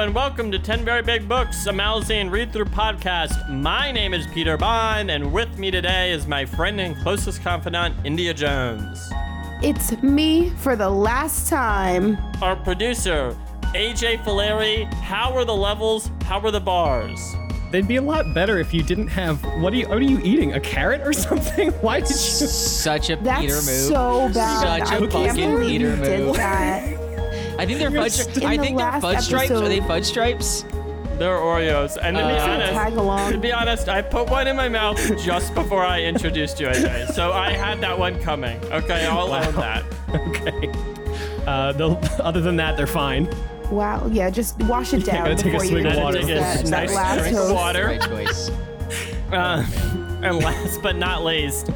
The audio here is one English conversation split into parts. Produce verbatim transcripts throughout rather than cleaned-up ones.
Hello and welcome to ten Very Big Books, a Malazan read-through podcast. My name is Peter Bond, and with me today is my friend and closest confidant, India Jones. It's me for the last time. Our producer, A J Folleri. How are the levels? How are the bars? They'd be a lot better if you didn't have, what are you, what are you eating, a carrot or something? Why did you? Such a Peter move. That's so bad. Such a fucking Peter move. Did that. I think they're fudge. St- I the think they're fudge episode. Stripes. Are they fudge stripes? They're Oreos. And to uh, be honest, tag along. to be honest, I put one in my mouth just before I introduced you guys, so I had that one coming. Okay, I'll wow. own that. Okay. Uh, other than that, they're fine. Wow. Yeah, just wash it down. Gotta take a swig of water. That, that nice last drink of water. Right choice. Uh, and last but not least,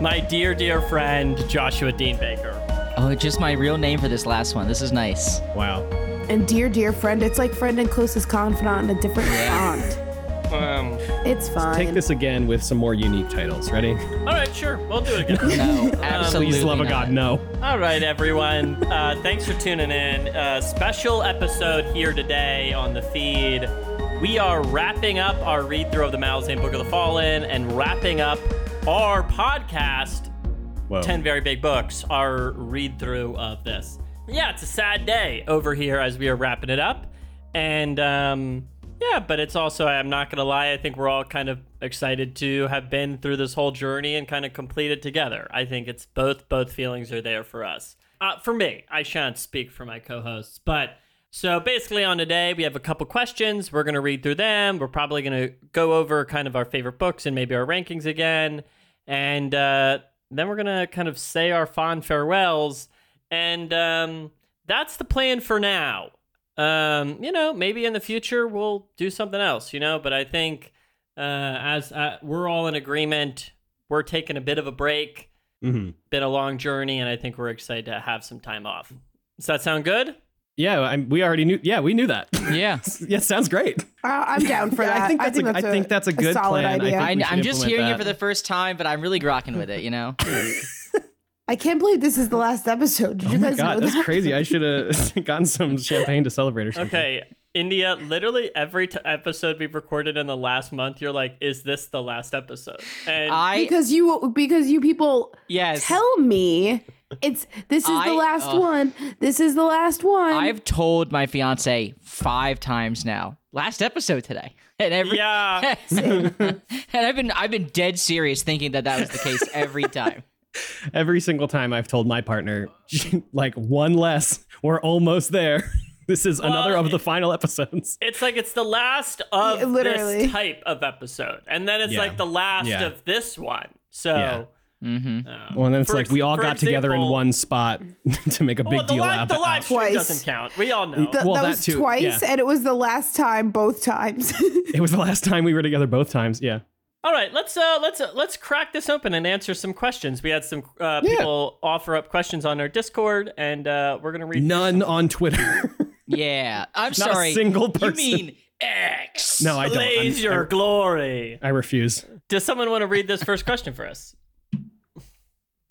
my dear, dear friend Joshua Dean Baker. Oh, just my real name for this last one. This is nice. Wow. And dear, dear friend, it's like friend and closest confidant in a different font. Um, it's fine. Let's take this again with some more unique titles. Ready? All right, sure. We'll do it again. No, absolutely um, Please, love not. A God, no. All right, everyone. Uh, thanks for tuning in. Uh, special episode here today on the feed. We are wrapping up our read-through of the Malazan Book of the Fallen and wrapping up our podcast, Whoa. ten Very Big Books, our read-through of this. Yeah, it's a sad day over here as we are wrapping it up. And, um... yeah, but it's also, I'm not going to lie, I think we're all kind of excited to have been through this whole journey and kind of complete it together. I think it's both, both feelings are there for us. Uh, for me, I shan't speak for my co-hosts, but so basically on today, we have a couple questions. We're going to read through them. We're probably going to go over kind of our favorite books and maybe our rankings again. And uh, then we're going to kind of say our fond farewells. And um, that's the plan for now. Um, you know, maybe in the future we'll do something else, you know, but I think uh, as uh, we're all in agreement, we're taking a bit of a break, mm-hmm. been a long journey, and I think we're excited to have some time off. Does that sound good? Yeah, I'm, we already knew. Yeah, we knew that. Yeah. Yeah, sounds great. Uh, I'm down for yeah, that. I think that's, I think a, that's, a, I think that's a good a solid plan. Idea. I think I, I'm just hearing that. It for the first time, but I'm really rocking with it, you know? I can't believe this is the last episode. Did oh you guys my God, know that? That's crazy. I should have gotten some champagne to celebrate or something. Okay, India, literally every t- episode we've recorded in the last month, you're like, is this the last episode? And I, because you because you people yes. tell me it's this is I, the last uh, one. This is the last one. I've told my fiance five times now. Last episode today. And every yeah. and I've been I've been dead serious thinking that that was the case every time. Every single time I've told my partner, like, one less, we're almost there. This is well, another of the final episodes. It's like it's the last of yeah, this type of episode. And then it's yeah. like the last yeah. of this one. So, yeah. mm-hmm. um, well, and then it's like ex- we all got example, together in one spot to make a big well, deal li- out of it. The live stream doesn't count. We all know. The, well, that, that was too, twice, yeah. and it was the last time both times. It was the last time we were together both times, yeah. All right, let's uh, let's uh, let's crack this open and answer some questions. We had some uh, yeah. people offer up questions on our Discord, and uh, we're gonna read none on Twitter. yeah, I'm Not sorry. Not a single person. You mean X? No, I don't. Blaze your I re- glory. I refuse. Does someone want to read this first question for us?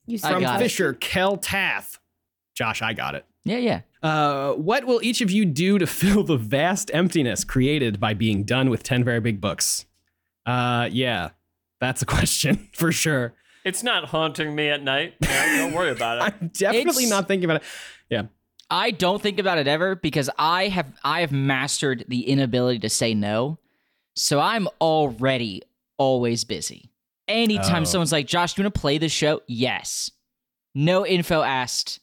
You From Fisher it. Kel Taff. Josh, I got it. Yeah, yeah. Uh, what will each of you do to fill the vast emptiness created by being done with ten Very Big Books? Uh, yeah, that's a question for sure. It's not haunting me at night. No, don't worry about it. I'm definitely it's, not thinking about it. Yeah. I don't think about it ever because I have, I have mastered the inability to say no. So I'm already always busy. Anytime oh. someone's like, Josh, do you want to play this show? Yes. No info asked,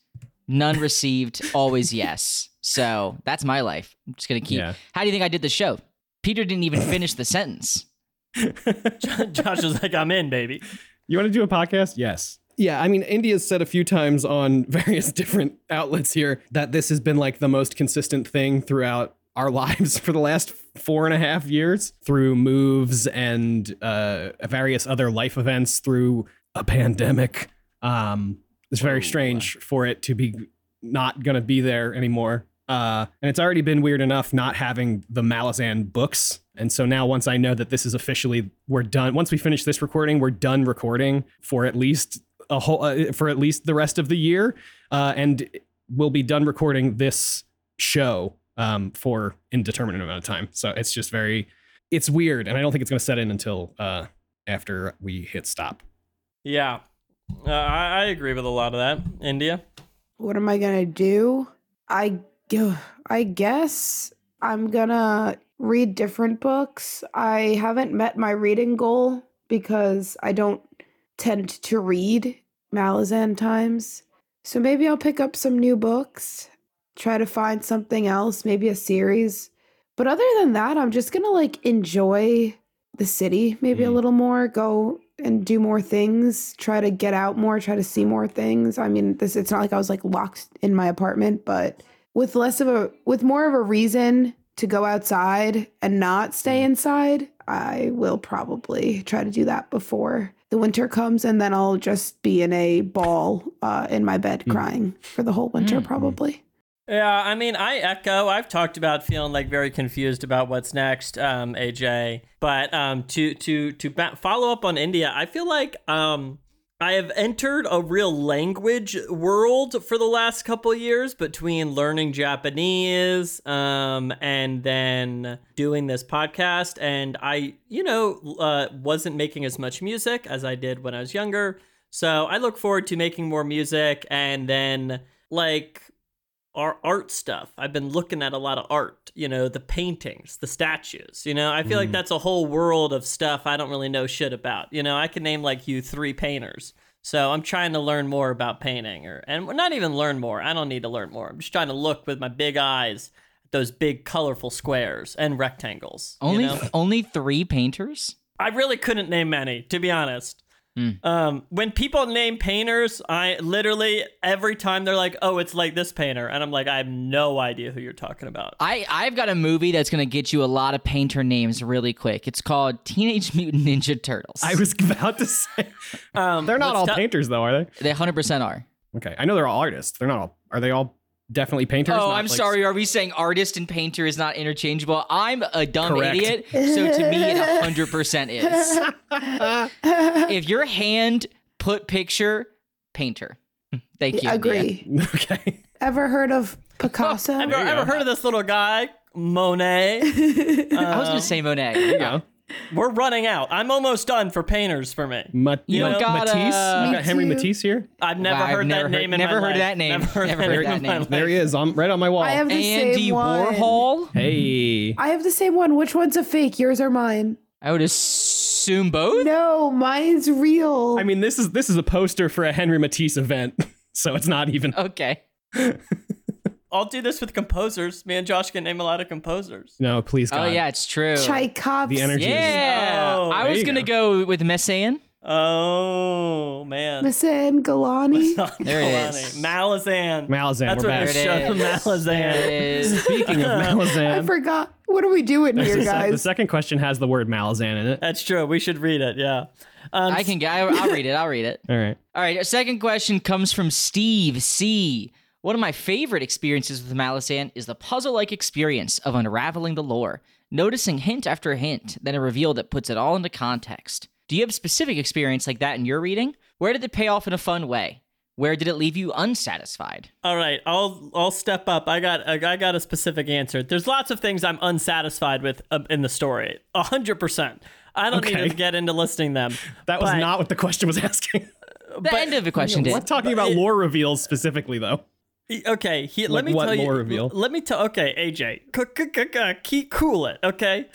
none received, always yes. So that's my life. I'm just going to keep. Yeah. How do you think I did the show? Peter didn't even finish the sentence. Josh was like, I'm in, baby. You want to do a podcast? Yes. Yeah, I mean, India's said a few times on various different outlets here that this has been like the most consistent thing throughout our lives for the last four and a half years through moves and uh, various other life events through a pandemic. Um, it's very strange for it to be not going to be there anymore. Uh, and it's already been weird enough not having the Malazan books. And so now once I know that this is officially, we're done, once we finish this recording, we're done recording for at least a whole, uh, for at least the rest of the year. Uh, and we'll be done recording this show um, for indeterminate amount of time. So it's just very, it's weird. And I don't think it's going to set in until uh, after we hit stop. Yeah, uh, I, I agree with a lot of that. India? What am I going to do? I, I guess I'm going to read different books. I haven't met my reading goal because I don't tend to read Malazan times. So maybe I'll pick up some new books, try to find something else, maybe a series. But other than that, I'm just going to like enjoy the city maybe mm. a little more, go and do more things, try to get out more, try to see more things. I mean, this it's not like I was like locked in my apartment, but with less of a with more of a reason to go outside and not stay inside, I will probably try to do that before the winter comes, and then I'll just be in a ball uh, in my bed mm. crying for the whole winter mm. probably. Yeah, I mean, I echo. I've talked about feeling like very confused about what's next, um, A J. But um, to to to ba- follow up on India, I feel like um, I have entered a real language world for the last couple of years between learning Japanese um, and then doing this podcast. And I, you know, uh, wasn't making as much music as I did when I was younger. So I look forward to making more music and then like our art stuff. I've been looking at a lot of art, you know, the paintings, the statues, you know, I feel mm. like that's a whole world of stuff I don't really know shit about. You know, I can name like you three painters. So I'm trying to learn more about painting or, and not even learn more. I don't need to learn more. I'm just trying to look with my big eyes at those big colorful squares and rectangles. Only, you know? Only three painters? I really couldn't name many, to be honest. Mm. Um, when people name painters, I literally every time they're like, oh, it's like this painter. And I'm like, I have no idea who you're talking about. I, I've got a movie that's going to get you a lot of painter names really quick. It's called Teenage Mutant Ninja Turtles. I was about to say, um, they're not all ta- painters, though, are they? They one hundred percent are. Okay. I know they're all artists. They're not all. Are they all definitely painters? Oh, I'm like, sorry. Are we saying artist and painter is not interchangeable? I'm a dumb correct. Idiot. So to me, it one hundred percent is. Uh, if your hand put picture, painter. Thank you. I agree. Yeah. Okay. Ever heard of Picasso? Oh, ever, ever heard of this little guy, Monet? um, I was going to say Monet. There you go. We're running out. I'm almost done for painters for me. Ma- you, you know, got Matisse. Uh, we got Henry Matisse here. I've never wow, heard I've never that heard, name. In never my heard life. That name. Never heard, never heard that name. Life. There he is. I'm right on my wall. I have the Andy same one. Warhol. Hey. I have the same one. Which one's a fake? Yours or mine? I would assume both. No, mine's real. I mean, this is this is a poster for a Henry Matisse event, so it's not even okay. I'll do this with composers. Me and Josh can name a lot of composers. No, please, God. Oh, yeah, it's true. Tchaikovsky. The energy. Yeah. Oh, I was going to go. go with Messiaen. Oh, man. Messiaen, Galani. Messiaen, there Galani. It is. Malazan. Malazan. That's we're what back. There it is. Malazan. There it is. Speaking of Malazan. I forgot. What are we doing here, guys? Sec- the second question has the word Malazan in it. That's true. We should read it, yeah. Um, I can get, I, I'll read it. I'll read it. All right. All right. Our second question comes from Steve C. One of my favorite experiences with Malazan is the puzzle-like experience of unraveling the lore, noticing hint after hint, then a reveal that puts it all into context. Do you have a specific experience like that in your reading? Where did it pay off in a fun way? Where did it leave you unsatisfied? All right, I'll I'll step up. I got I got a specific answer. There's lots of things I'm unsatisfied with in the story, one hundred percent. I don't okay. need to get into listing them. That was but, not what the question was asking. The but, end of the question did. We're talking about lore reveals specifically, though. Okay, he, like let me what tell more you. Reveal? Let me tell. Okay, A J, keep cool it. Okay,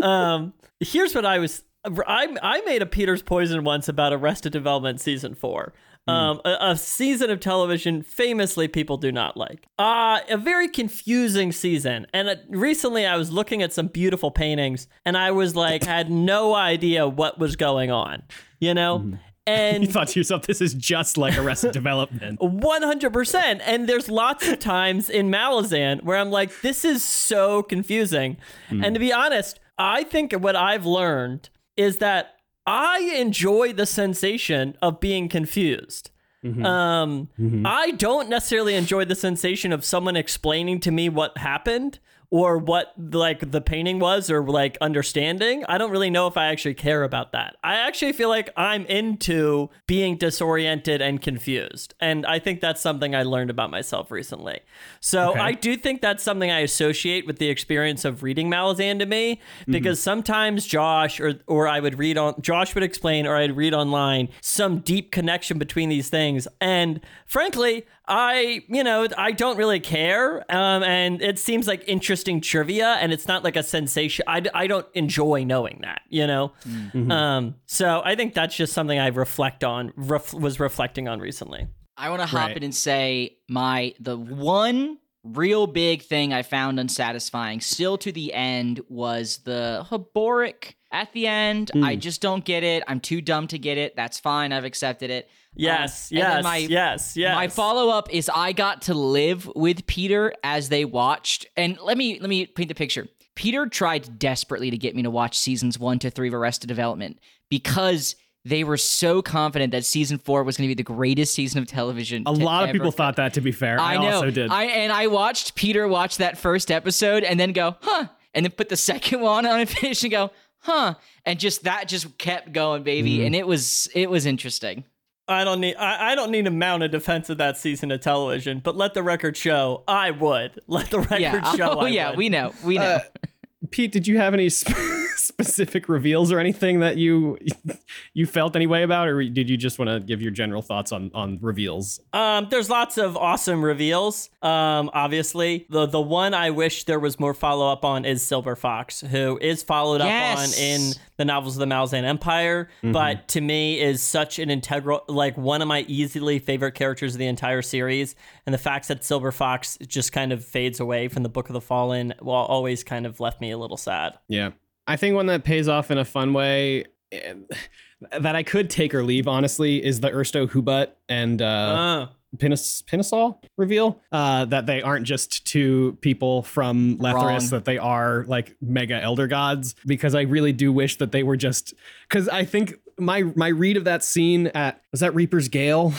um, here's what I was. I I made a Peter's Poison once about Arrested Development season four, um, mm. a, a season of television famously people do not like. Uh a very confusing season. And uh, recently I was looking at some beautiful paintings, and I was like, had no idea what was going on. You know. Mm. And you thought to yourself, this is just like Arrested Development. one hundred percent. And there's lots of times in Malazan where I'm like, this is so confusing. Mm. And to be honest, I think what I've learned is that I enjoy the sensation of being confused. Mm-hmm. Um, mm-hmm. I don't necessarily enjoy the sensation of someone explaining to me what happened or what like the painting was or like understanding. I don't really know if I actually care about that. I actually feel like I'm into being disoriented and confused. And I think that's something I learned about myself recently. So okay. I do think that's something I associate with the experience of reading Malazan to me, because mm-hmm. sometimes Josh or, or I would read on, Josh would explain, or I'd read online some deep connection between these things. And frankly, I, you know, I don't really care. Um, and it seems like interesting trivia, and it's not like a sensation. I, I don't enjoy knowing that, you know? Mm-hmm. Um, so I think that's just something I reflect on, ref, was reflecting on recently. I want to hop right in and say my, the one real big thing I found unsatisfying still to the end was the Haboric at the end. Mm. I just don't get it. I'm too dumb to get it. That's fine. I've accepted it. Yes, um, yes, my, yes, yes. My follow-up is I got to live with Peter as they watched. And let me let me paint the picture. Peter tried desperately to get me to watch seasons one to three of Arrested Development because they were so confident that season four was going to be the greatest season of television. A lot of people thought that, to be fair. I, I know. also did. I, and I watched Peter watch that first episode and then go, huh, and then put the second one on and finish and go, huh, and just that just kept going, baby. Mm. And it was it was interesting. I don't need I, I don't need to mount a defense of that season of television, but let the record show I would. Let the record yeah. show oh, I yeah, would. Yeah, we know. We know. Uh, Pete, did you have any sp- specific reveals or anything that you you felt any way about, or did you just want to give your general thoughts on, on reveals? Um, there's lots of awesome reveals. Um, obviously, the the one I wish there was more follow up on is Silver Fox, who is followed yes. up on in the novels of the Malazan Empire, mm-hmm. but to me is such an integral, like one of my easily favorite characters of the entire series. And the fact that Silver Fox just kind of fades away from the Book of the Fallen, well, always kind of left me a little sad. Yeah. I think one that pays off in a fun way that I could take or leave, honestly, is the Ersto Hubat and uh, oh. Pinas- Pinasol reveal, uh, that they aren't just two people from Lethris, that they are like mega elder gods, because I really do wish that they were just, because I think my my read of that scene at, was that Reaper's Gale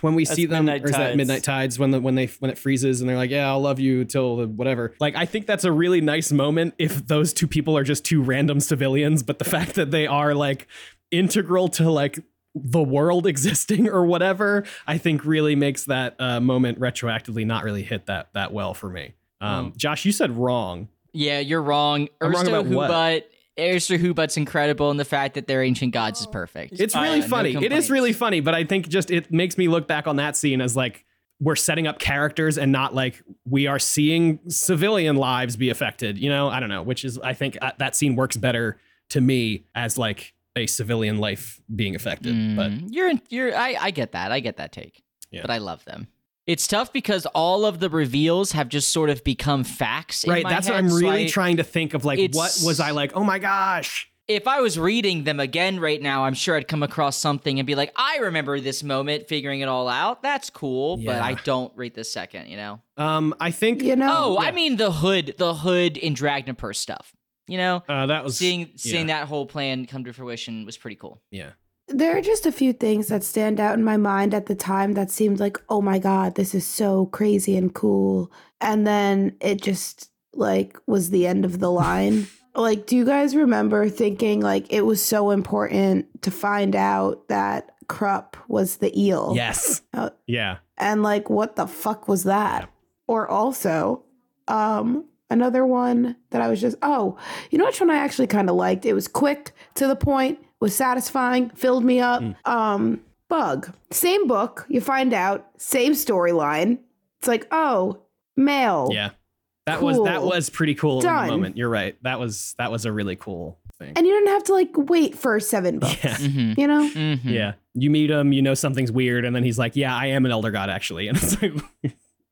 when we That's see them, Midnight or is Tides. that Midnight Tides when the when they when it freezes and they're like, yeah, I'll love you till the whatever. Like, I think that's a really nice moment if those two people are just two random civilians, but the fact that they are like integral to like the world existing or whatever, I think really makes that uh, moment retroactively not really hit that that well for me. Um, mm. Josh, you said wrong. Yeah, you're wrong. I'm Ersto wrong about what? But- Erster Hubat's incredible, and the fact that they're ancient gods is perfect. It's really uh, funny. No it is really funny, but I think just it makes me look back on that scene as like we're setting up characters and not like we are seeing civilian lives be affected. You know, I don't know, which is I think uh, that scene works better to me as like a civilian life being affected. Mm, but you're you're I, I get that. I get that take, yeah. But I love them. It's tough because all of the reveals have just sort of become facts in my head. Right, that's what I'm really trying to think of, like, what was I like, oh my gosh. If I was reading them again right now, I'm sure I'd come across something and be like, I remember this moment, figuring it all out. That's cool, yeah. But I don't read this second, you know? Um, I think, you know. Oh, yeah. I mean the hood, the hood in Dragnapur stuff, you know? Uh, that was, seeing, yeah. seeing that whole plan come to fruition was pretty cool. Yeah. There are just a few things that stand out in my mind at the time that seemed like, oh my God, this is so crazy and cool. And then it just like was the end of the line. Like, do you guys remember thinking like it was so important to find out that Krupp was the eel? Yes. Uh, yeah. And like, what the fuck was that? Yeah. Or also, um, another one that I was just, oh, you know which one I actually kind of liked? It was quick, to the point. Was satisfying, filled me up. Mm. Um, Bug. Same book, you find out, same storyline. It's like, oh, male. Yeah. That cool. was that was pretty cool Done. in the moment. You're right. That was that was a really cool thing. And you didn't have to like wait for seven books. Yeah. Mm-hmm. You know? Mm-hmm. Yeah. You meet him, you know something's weird, and then he's like, yeah, I am an elder god actually. And it's like,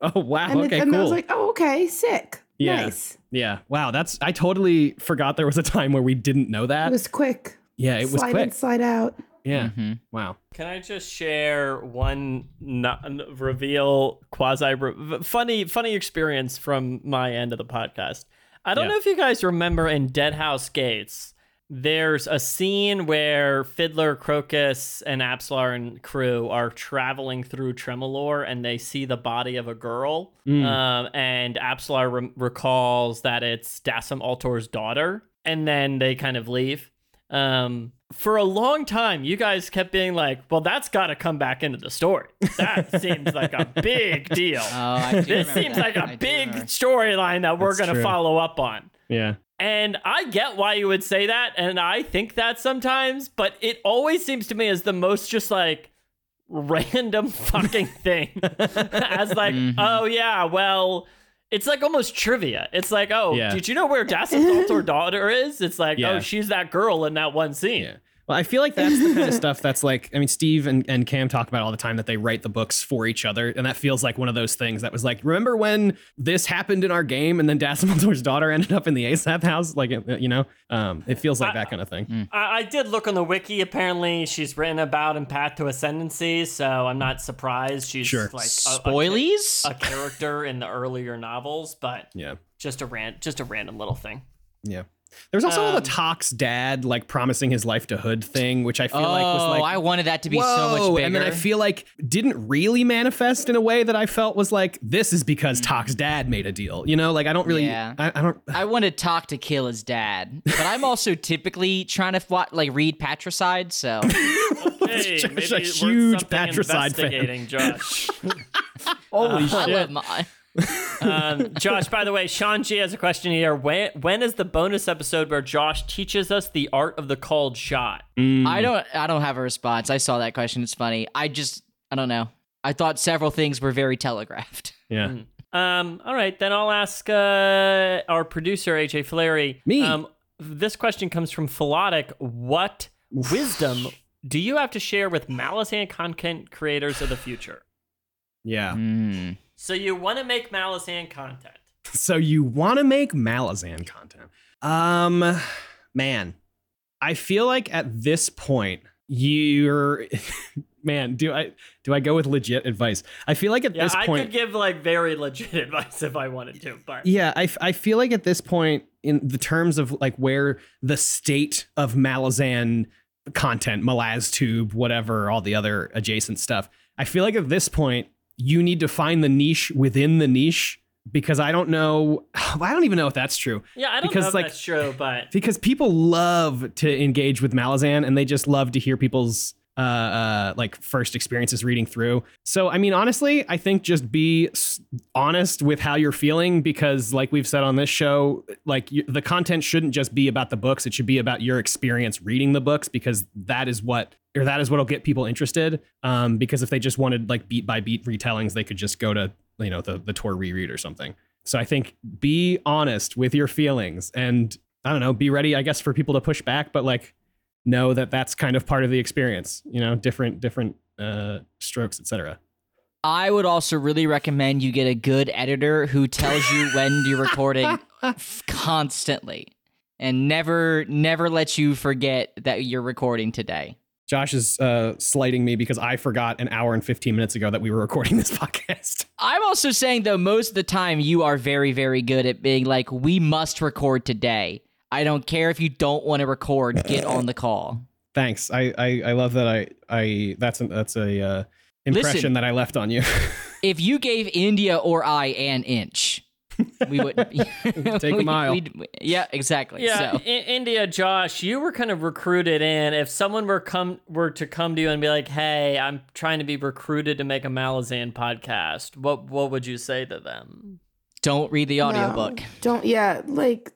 oh wow, and okay, it, and cool. I was like, oh, okay, sick. Yeah. Nice. Yeah. Wow, that's I totally forgot there was a time where we didn't know that. It was quick. Yeah, it was slide quick. in, slide out. Yeah. Mm-hmm. Wow. Can I just share one reveal, quasi funny, funny experience from my end of the podcast? I don't yeah. know if you guys remember in Deadhouse Gates, there's a scene where Fiddler, Crocus, and Apslar and crew are traveling through Tremolor, and they see the body of a girl. Mm. Um, and Apslar re- recalls that it's Dasam Altor's daughter, and then they kind of leave. Um, for a long time, you guys kept being like, well, that's got to come back into the story. That seems like a big deal. Oh, I do this seems that. like a I big storyline that we're going to follow up on. Yeah. And I get why you would say that, and I think that sometimes, but it always seems to me as the most just like random fucking thing. As like, mm-hmm. oh yeah, well, it's like almost trivia. It's like, oh, yeah. did you know where Dasa's Altor daughter is? It's like, yeah. oh, she's that girl in that one scene. Yeah. Well, I feel like that's the kind of stuff that's like, I mean, Steve and, and Cam talk about all the time that they write the books for each other. And that feels like one of those things that was like, remember when this happened in our game and then Dasamaltor's daughter ended up in the ASAP house? Like, you know, um, it feels like I, that kind of thing. Mm. I, I did look on the wiki. Apparently she's written about in Path to Ascendancy. So I'm not surprised she's sure. like a, Spoilies? A, a character in the earlier novels, but yeah, just a ran- just a random little thing. Yeah. There's also um, all the Tox dad, like, promising his life to Hood thing, which I feel oh, like was like... Oh, I wanted that to be whoa, so much bigger. And then I feel like didn't really manifest in a way that I felt was like, this is because mm. Tox dad made a deal, you know? Like, I don't really... Yeah. I, I don't... I wanted Tox to kill his dad, but I'm also typically trying to, like, read Patricide, so... Hey, maybe a huge Patricide fan. Josh. Holy uh, shit. I love my... um, Josh, by the way, Sean G has a question here. When, when is the bonus episode where Josh teaches us the art of the called shot? Mm. I don't. I don't have a response. I saw that question. It's funny. I just. I don't know. I thought several things were very telegraphed. Yeah. Mm. Um. All right, then I'll ask uh, our producer A J Folleri. Me. Um, this question comes from Philotic. What wisdom do you have to share with Malazan content creators of the future? Yeah. Mm. So you want to make Malazan content. So you want to make Malazan content. Um, man, I feel like at this point, you're, man, do I do I go with legit advice? I feel like at yeah, this I point. I could give like very legit advice if I wanted to. But yeah, I, I feel like at this point in the terms of like where the state of Malazan content, MalazTube, whatever, all the other adjacent stuff. I feel like at this point, you need to find the niche within the niche, because I don't know. I don't even know if that's true. Yeah, I don't because know if like, that's true, but because people love to engage with Malazan, and they just love to hear people's uh, uh, like first experiences reading through. So, I mean, honestly, I think just be honest with how you're feeling, because like we've said on this show, like you, the content shouldn't just be about the books. It should be about your experience reading the books, because that is what or that is what'll get people interested. Um, because if they just wanted like beat by beat retellings, they could just go to, you know, the, the Tor reread or something. So I think be honest with your feelings, and I don't know, be ready, I guess, for people to push back, but like, know that that's kind of part of the experience, you know, different, different uh, strokes, et cetera. I would also really recommend you get a good editor who tells you when you're recording constantly, and never, never lets you forget that you're recording today. Josh is uh, slighting me because I forgot an hour and fifteen minutes ago that we were recording this podcast. I'm also saying, though, most of the time you are very, very good at being like, we must record today. I don't care if you don't want to record, get on the call. Thanks. I, I, I love that. I, I that's an, that's a uh, impression Listen, that I left on you. If you gave India or I an inch, we would take a mile. We'd, we'd, yeah, exactly. Yeah, so. in, India, Josh, you were kind of recruited in. If someone were come were to come to you and be like, "Hey, I'm trying to be recruited to make a Malazan podcast," what what would you say to them? Don't read the audiobook. No, don't. Yeah, like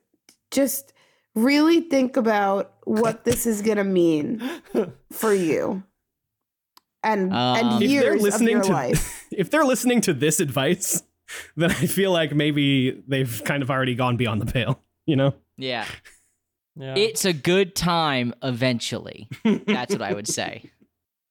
just really think about what this is gonna mean for you. And um, and years if of your to, life. If they're listening to this advice, then I feel like maybe they've kind of already gone beyond the pale, you know? Yeah. yeah. It's a good time eventually. That's what I would say.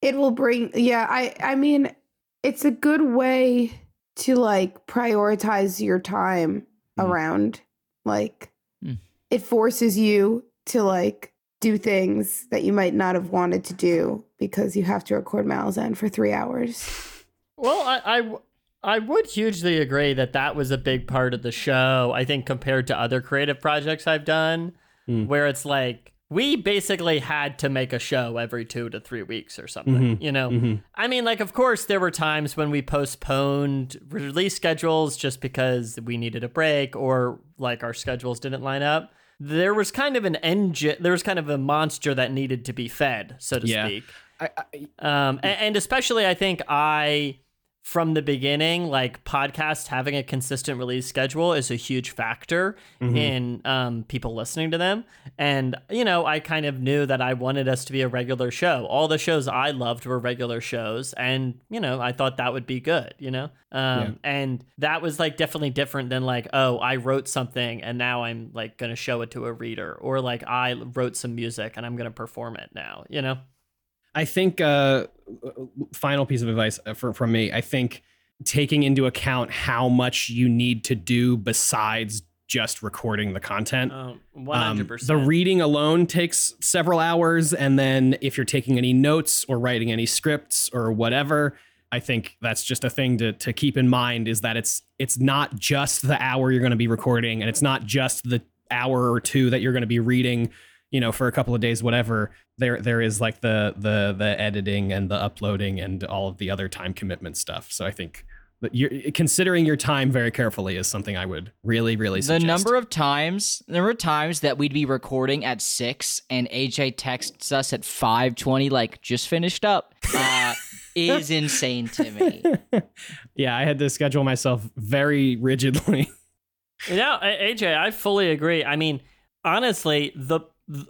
It will bring, yeah, I, I mean, it's a good way to like prioritize your time mm. around. Like, mm. it forces you to like do things that you might not have wanted to do because you have to record Malazan for three hours. Well, I... I... I would hugely agree that that was a big part of the show, I think, compared to other creative projects I've done, mm. where it's like, we basically had to make a show every two to three weeks or something, mm-hmm. you know? Mm-hmm. I mean, like, of course, there were times when we postponed release schedules just because we needed a break or, like, our schedules didn't line up. There was kind of an engine, there was kind of a monster that needed to be fed, so to yeah. speak. I, I, um, and, and especially, I think I... from the beginning, like, podcasts having a consistent release schedule is a huge factor mm-hmm. in um, people listening to them. And, you know, I kind of knew that I wanted us to be a regular show. All the shows I loved were regular shows. And, you know, I thought that would be good, you know? Um, yeah. And that was, like, definitely different than, like, oh, I wrote something and now I'm, like, going to show it to a reader. Or, like, I wrote some music and I'm going to perform it now, you know? I think uh, final piece of advice for, from me, I think taking into account how much you need to do besides just recording the content. Oh, one hundred percent. Um, the reading alone takes several hours. And then if you're taking any notes or writing any scripts or whatever, I think that's just a thing to, to keep in mind, is that it's it's not just the hour you're going to be recording, and it's not just the hour or two that you're going to be reading, you know, for a couple of days, whatever. There, there is like the, the, the editing and the uploading and all of the other time commitment stuff. So I think that you're considering your time very carefully is something I would really, really suggest. The number of times, the number of times that we'd be recording at six and A J texts us at five twenty, like, just finished up, uh, is insane to me. Yeah, I had to schedule myself very rigidly. Yeah, A J, I fully agree. I mean, honestly, the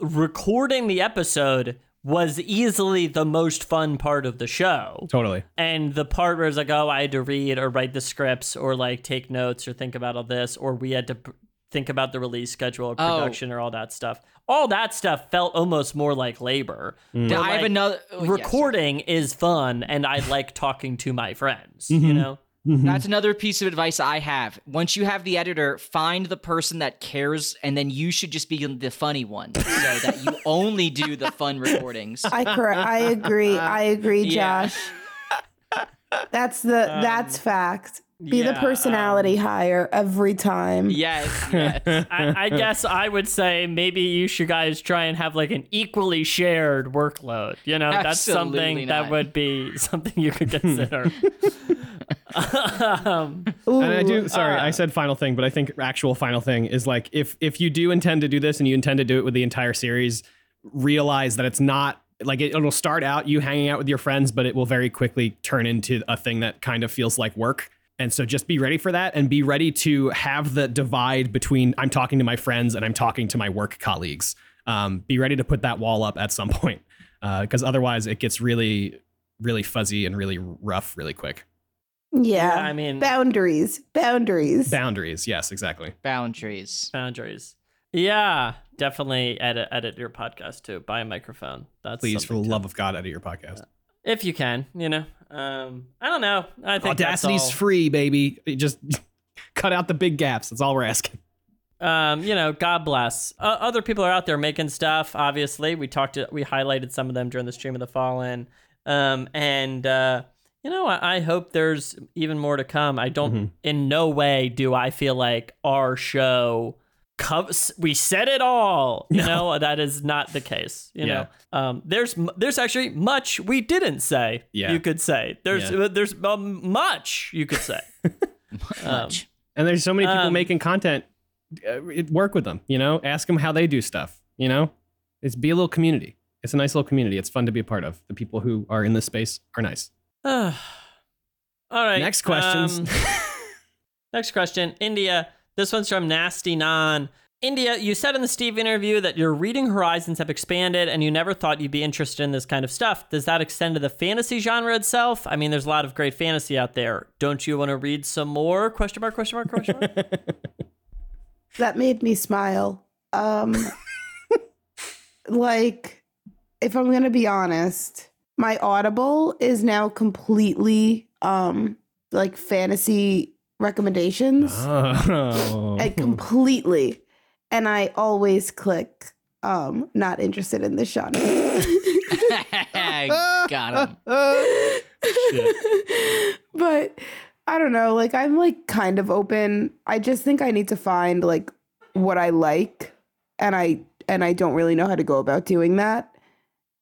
recording the episode was easily the most fun part of the show. Totally. And the part where it's like, oh, I had to read or write the scripts or, like, take notes or think about all this, or we had to p- think about the release schedule or production oh. or all that stuff. All that stuff felt almost more like labor. Mm. I like, have another oh, recording yeah, is fun, and I like talking to my friends, mm-hmm. you know? Mm-hmm. That's another piece of advice I have. Once you have the editor, find the person that cares, and then you should just be the funny one, so that you only do the fun recordings. I cor- I agree. I agree, yeah. Josh. That's the um, that's fact. Be yeah, the personality um, hire every time. Yes. yes. I, I guess I would say maybe you should guys try and have, like, an equally shared workload. You know, Absolutely that's something not. That would be something you could consider. um, Ooh, and I do. Sorry, uh, I said final thing, but I think actual final thing is, like, if if you do intend to do this and you intend to do it with the entire series, realize that it's not like it, it'll start out you hanging out with your friends, but it will very quickly turn into a thing that kind of feels like work. And so just be ready for that, and be ready to have the divide between I'm talking to my friends and I'm talking to my work colleagues. Um, be ready to put that wall up at some point, because uh, otherwise it gets really, really fuzzy and really rough really quick. Yeah, yeah, I mean, boundaries, boundaries, boundaries. Yes, exactly. Boundaries, boundaries. Yeah, definitely edit edit your podcast too. Buy a microphone. That's please, for the love of God, edit your podcast if you can. You know, um, I don't know. I think Audacity's free, baby. Just cut out the big gaps. That's all we're asking. Um, you know, God bless. Uh, other people are out there making stuff. Obviously, we talked to, we highlighted some of them during the Stream of the Fallen, um, and. Uh, You know, I hope there's even more to come. I don't, mm-hmm. in no way do I feel like our show, co- we said it all, you no. know, that is not the case. You yeah. know, um, there's there's actually much we didn't say, yeah. you could say. There's yeah. there's um, much you could say. much. Um, and there's so many people um, making content, uh, work with them, you know, ask them how they do stuff, you know, it's be a little community. It's a nice little community. It's fun to be a part of. The people who are in this space are nice. All right. Next questions. Um, next question. India. This one's from Nasty Non. India, you said in the Steve interview that your reading horizons have expanded and you never thought you'd be interested in this kind of stuff. Does that extend to the fantasy genre itself? I mean, there's a lot of great fantasy out there. Don't you want to read some more? Question mark, question mark, question mark. That made me smile. Um, like, if I'm going to be honest, my Audible is now completely um, like fantasy recommendations. Oh. Like completely. And I always click um, not interested in this genre. Got him. Shit. But I don't know, like I'm like kind of open. I just think I need to find like what I like, and I and I don't really know how to go about doing that.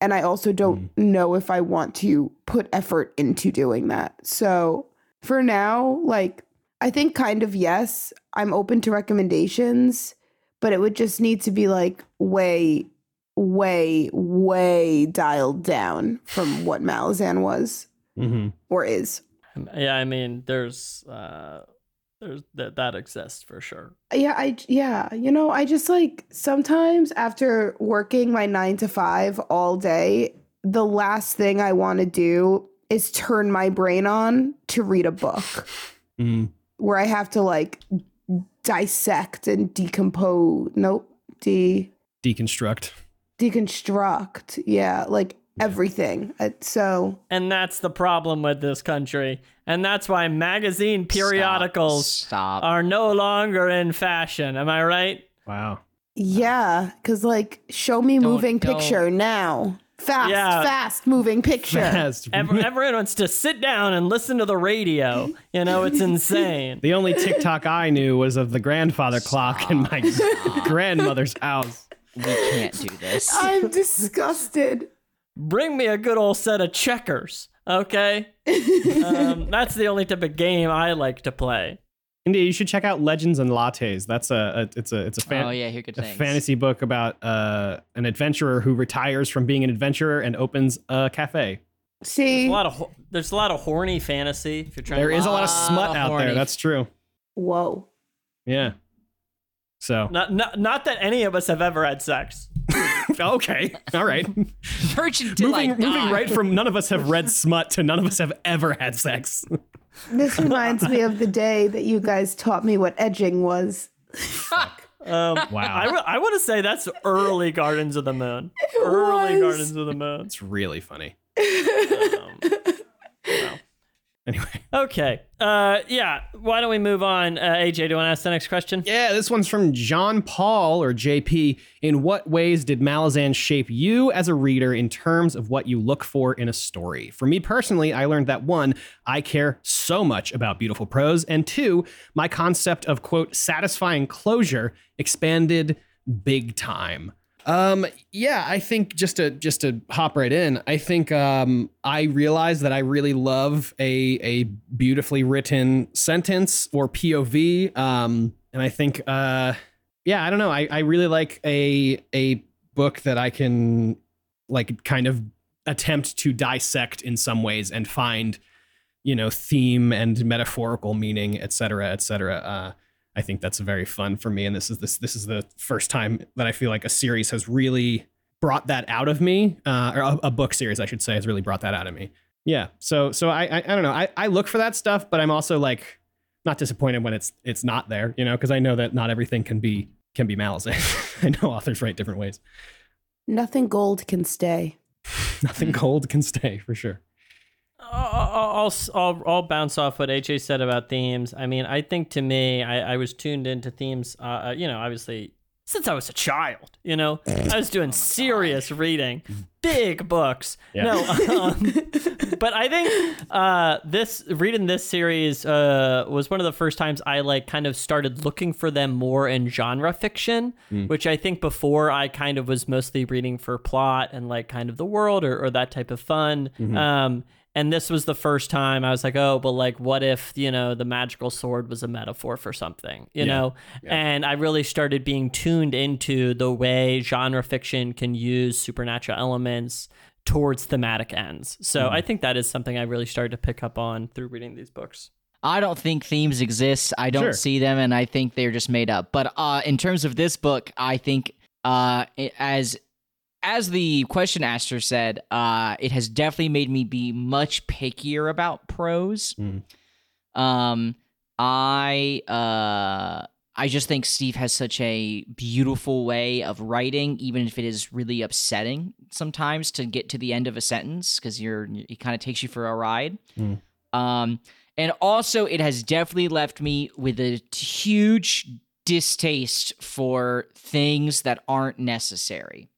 And I also don't mm. know if I want to put effort into doing that. So for now, like, I think kind of yes, I'm open to recommendations, but it would just need to be like way, way, way dialed down from what Malazan was mm-hmm. or is. Yeah, I mean, there's uh, there's that that exists for sure. Yeah, I yeah, you know, I just like sometimes after working my nine to five all day, the last thing I want to do is turn my brain on to read a book. Mm. Where I have to like dissect and decompose. Nope. De- deconstruct. Deconstruct. Yeah. Like everything. So. And that's the problem with this country. And that's why magazine periodicals Stop. Stop. are no longer in fashion. Am I right? Wow. Yeah. Because like, show me don't, moving don't. picture now. Fast, yeah. fast moving picture. Fast. Everyone wants to sit down and listen to the radio. You know, it's insane. The only TikTok I knew was of the grandfather Stop. clock in my Stop. grandmother's house. We can't do this. I'm disgusted. Bring me a good old set of checkers, okay? Um, that's the only type of game I like to play. India, you should check out Legends and Lattes. That's a, a it's a it's a, fan- oh, yeah, here, good a fantasy book about uh, an adventurer who retires from being an adventurer and opens a cafe. See, there's a lot of there's a lot of horny fantasy. If you're trying, there to- is a lot of smut out horny. there. That's true. Whoa. Yeah. So not not not that any of us have ever had sex. Okay. All right. Virgin moving, moving right from none of us have read smut to none of us have ever had sex. This reminds me of the day that you guys taught me what edging was. Fuck. Um, wow. I, w- I want to say that's early Gardens of the Moon. It early was. Gardens of the Moon. It's really funny. Um, well. Anyway. Okay. Uh, yeah. Why don't we move on? Uh, A J, do you want to ask the next question? Yeah, this one's from John Paul, or J P. In what ways did Malazan shape you as a reader in terms of what you look for in a story? For me personally, I learned that one, I care so much about beautiful prose, and two, my concept of, quote, satisfying closure expanded big time. Um, yeah, I think just to just to hop right in, I think um, I realized that I really love a a beautifully written sentence or P O V. Um, and I think, uh, yeah, I don't know. I, I really like a a book that I can like kind of attempt to dissect in some ways and find, you know, theme and metaphorical meaning, et cetera, et cetera. Uh, I think that's very fun for me. And this is this this is the first time that I feel like a series has really brought that out of me, uh, or a, a book series, I should say, has really brought that out of me. Yeah. So so I I, I don't know. I, I look for that stuff, but I'm also like not disappointed when it's it's not there, you know, because I know that not everything can be can be Malazan. I know authors write different ways. Nothing gold can stay. Nothing gold can stay, for sure. I'll, I'll, I'll bounce off what A J said about themes. I mean, I think to me, I, I was tuned into themes, uh, you know, obviously, since I was a child, you know, I was doing oh serious God. reading, big books. Yeah. No, um, but I think uh, this reading this series uh, was one of the first times I like kind of started looking for them more in genre fiction, mm. which I think before I kind of was mostly reading for plot and like kind of the world or, or that type of fun. Mm-hmm. Um And this was the first time I was like, oh, but like, what if, you know, the magical sword was a metaphor for something, you yeah, know? Yeah. And I really started being tuned into the way genre fiction can use supernatural elements towards thematic ends. So mm-hmm. I think that is something I really started to pick up on through reading these books. I don't think themes exist. I don't sure. see them, and I think they're just made up. But uh, in terms of this book, I think uh, as... As the question asker said, uh, it has definitely made me be much pickier about prose. Mm. Um, I uh, I just think Steve has such a beautiful way of writing, even if it is really upsetting sometimes to get to the end of a sentence because you're it kind of takes you for a ride. Mm. Um, and also, it has definitely left me with a huge distaste for things that aren't necessary.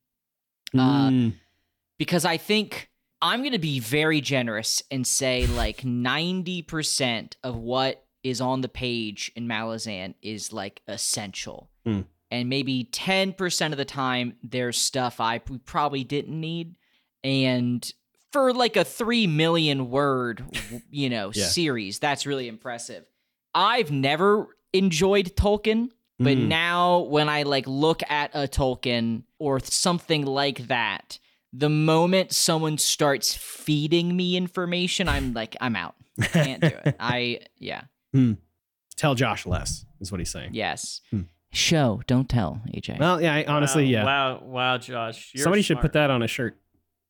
Uh, mm. Because I think I'm going to be very generous and say like ninety percent of what is on the page in Malazan is like essential. Mm. and maybe ten percent of the time there's stuff I probably didn't need. And for like a three million word, you know, yeah. series, that's really impressive. I've never enjoyed Tolkien, but mm. now when I like look at a Tolkien or something like that, the moment someone starts feeding me information, I'm like, I'm out. I can't do it. I, yeah. Mm. Tell Josh less is what he's saying. Yes. Mm. Show, don't tell, A J. Well, yeah, I, honestly, wow, yeah. Wow, wow, Josh. You're Somebody smart. Should put that on a shirt.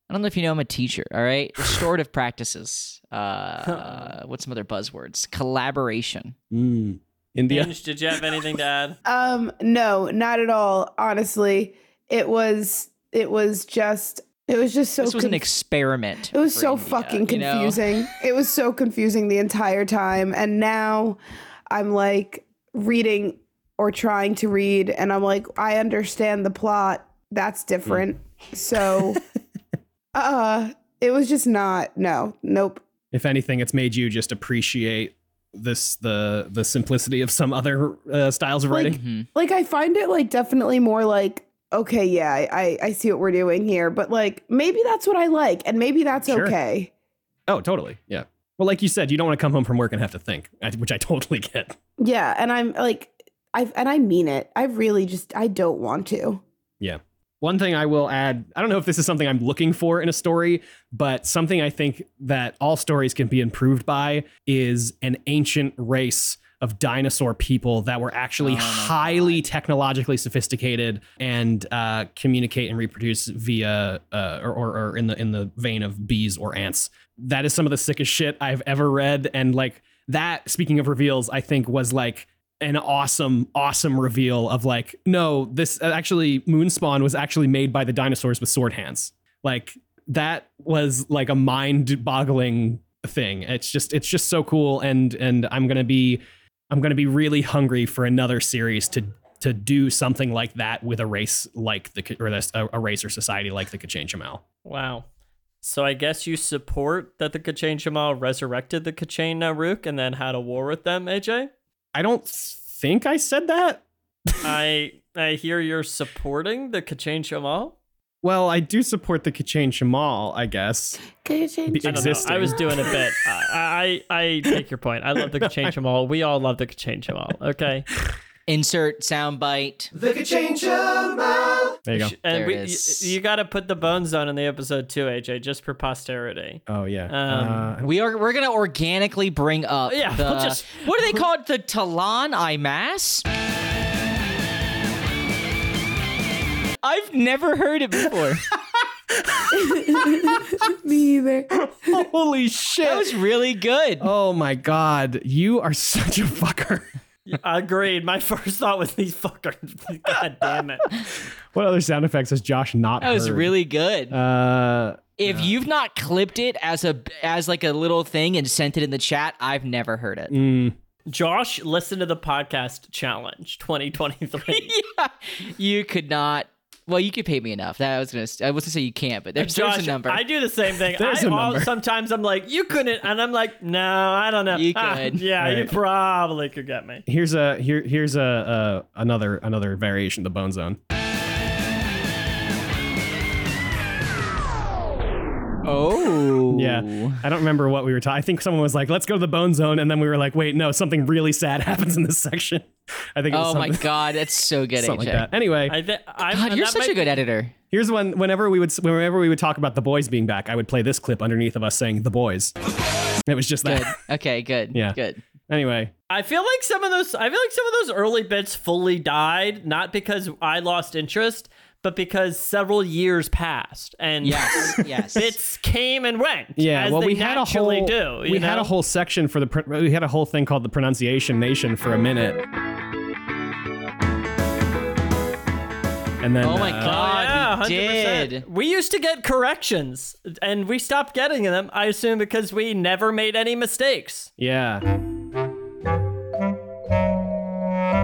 I don't know if you know I'm a teacher, all right? Restorative practices. Uh, uh, what's some other buzzwords? Collaboration. Mm. India. Hinge, did you have anything to add? Um, no, not at all. Honestly, it was it was just it was just so. This was conf- an experiment. It was so India, fucking confusing. You know? It was so confusing the entire time, and now I'm like reading or trying to read, and I'm like, I understand the plot. That's different. Mm. So. Uh, it was just not, no, nope. If anything, it's made you just appreciate this, the, the simplicity of some other uh, styles of like, writing. Mm-hmm. Like I find it like definitely more like, okay, yeah, I, I see what we're doing here, but like, maybe that's what I like and maybe that's sure. okay. Oh, totally. Yeah. Well, like you said, you don't want to come home from work and have to think, which I totally get. Yeah. And I'm like, I, and I mean it. I really just, I don't want to. Yeah. One thing I will add, I don't know if this is something I'm looking for in a story, but something I think that all stories can be improved by is an ancient race of dinosaur people that were actually oh, highly God. technologically sophisticated and uh, communicate and reproduce via uh, or, or, or in the in the vein of bees or ants. That is some of the sickest shit I've ever read. And like that, speaking of reveals, I think was like an awesome, awesome reveal of like, no, this actually Moonspawn was actually made by the dinosaurs with sword hands. Like that was like a mind boggling thing. It's just it's just so cool. And and I'm going to be I'm going to be really hungry for another series to to do something like that with a race like the or a, a race or society like the K'chain Chamael. Wow. So I guess you support that the K'chain Chamael resurrected the K'chain Naruk and then had a war with them, A J? I don't think I said that. I I hear you're supporting the K'chain Chamael. Well, I do support the K'chain Chamael, I guess. K'chain Chamael. I don't know. I was doing a bit. I, I I take your point. I love the K'chain Chamael. We all love the K'chain Chamael. Okay. Insert soundbite. The K'chain Chamael. There you go. And there we, it is. You, you got to put the bone zone in the episode too, A J, just for posterity. Oh yeah. Um, uh, we are we're gonna organically bring up. Yeah. The, we'll just, what do they call it? The Talan Imas. I've never heard it before. Me either. Holy shit! That was really good. Oh my god, you are such a fucker. Agreed. My first thought was these fuckers. God damn it. What other sound effects has Josh not heard? That was really good. Uh, if no. you've not clipped it as a as like a little thing and sent it in the chat, I've never heard it. Mm. Josh, listen to the podcast challenge twenty twenty-three. Yeah, you could not. Well, you could pay me enough. That I was gonna. I was gonna say you can't, but there's, Josh, there's a number. I do the same thing. There's I, a number. All, sometimes I'm like, you couldn't, and I'm like, no, I don't know. You ah, could. Yeah, right. You probably could get me. Here's a here here's a uh, another another variation of the Bone Zone. Oh. Yeah. I don't remember what we were talking. I think someone was like, let's go to the Bone Zone. And then we were like, wait, no, something really sad happens in this section. I think it was Oh, something- my God. That's so good, something A J. Like that. Anyway. I th- I'm, God, you're such might- a good editor. Here's when, whenever we would whenever we would talk about The Boys being back, I would play this clip underneath of us saying, The Boys. It was just that. Good. Okay, good. Yeah. Good. Anyway. I feel like some of those, I feel like some of those early bits fully died, not because I lost interest, but because several years passed and yes, yes. bits came and went. Yeah, as well, they we had a whole do, we know? had a whole section for the we had a whole thing called the Pronunciation Nation for a minute. And then, oh my uh, God, we yeah, did. We used to get corrections and we stopped getting them, I assume, because we never made any mistakes. Yeah.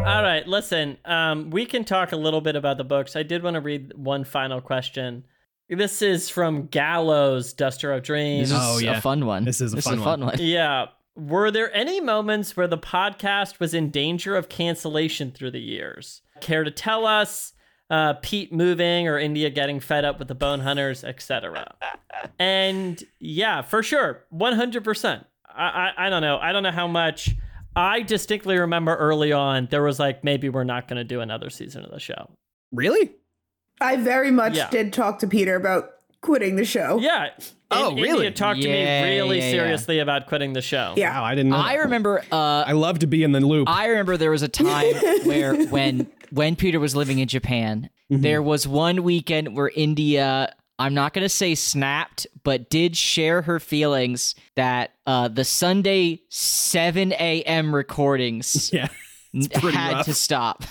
All right, listen, um, we can talk a little bit about the books. I did want to read one final question. This is from Gallo's Duster of Dreams. This is oh, yeah. a fun one. This is a, this fun, is a one. fun one. Yeah. Were there any moments where the podcast was in danger of cancellation through the years? care to tell us? Uh, Pete moving or India getting fed up with the bone hunters, et cetera. And yeah, for sure, one hundred percent. I, I I don't know. I don't know how much. I distinctly remember early on there was like, maybe we're not going to do another season of the show. Really? I very much yeah. did talk to Peter about quitting the show. Yeah. Oh, and really? India talked yeah, to me really yeah, seriously yeah. about quitting the show. Yeah, wow, I didn't know. I that. remember. Uh, I love to be in the loop. I remember there was a time where when when Peter was living in Japan, mm-hmm. there was one weekend where India, I'm not going to say snapped, but did share her feelings that uh, the Sunday seven a.m. recordings yeah, had rough. to stop.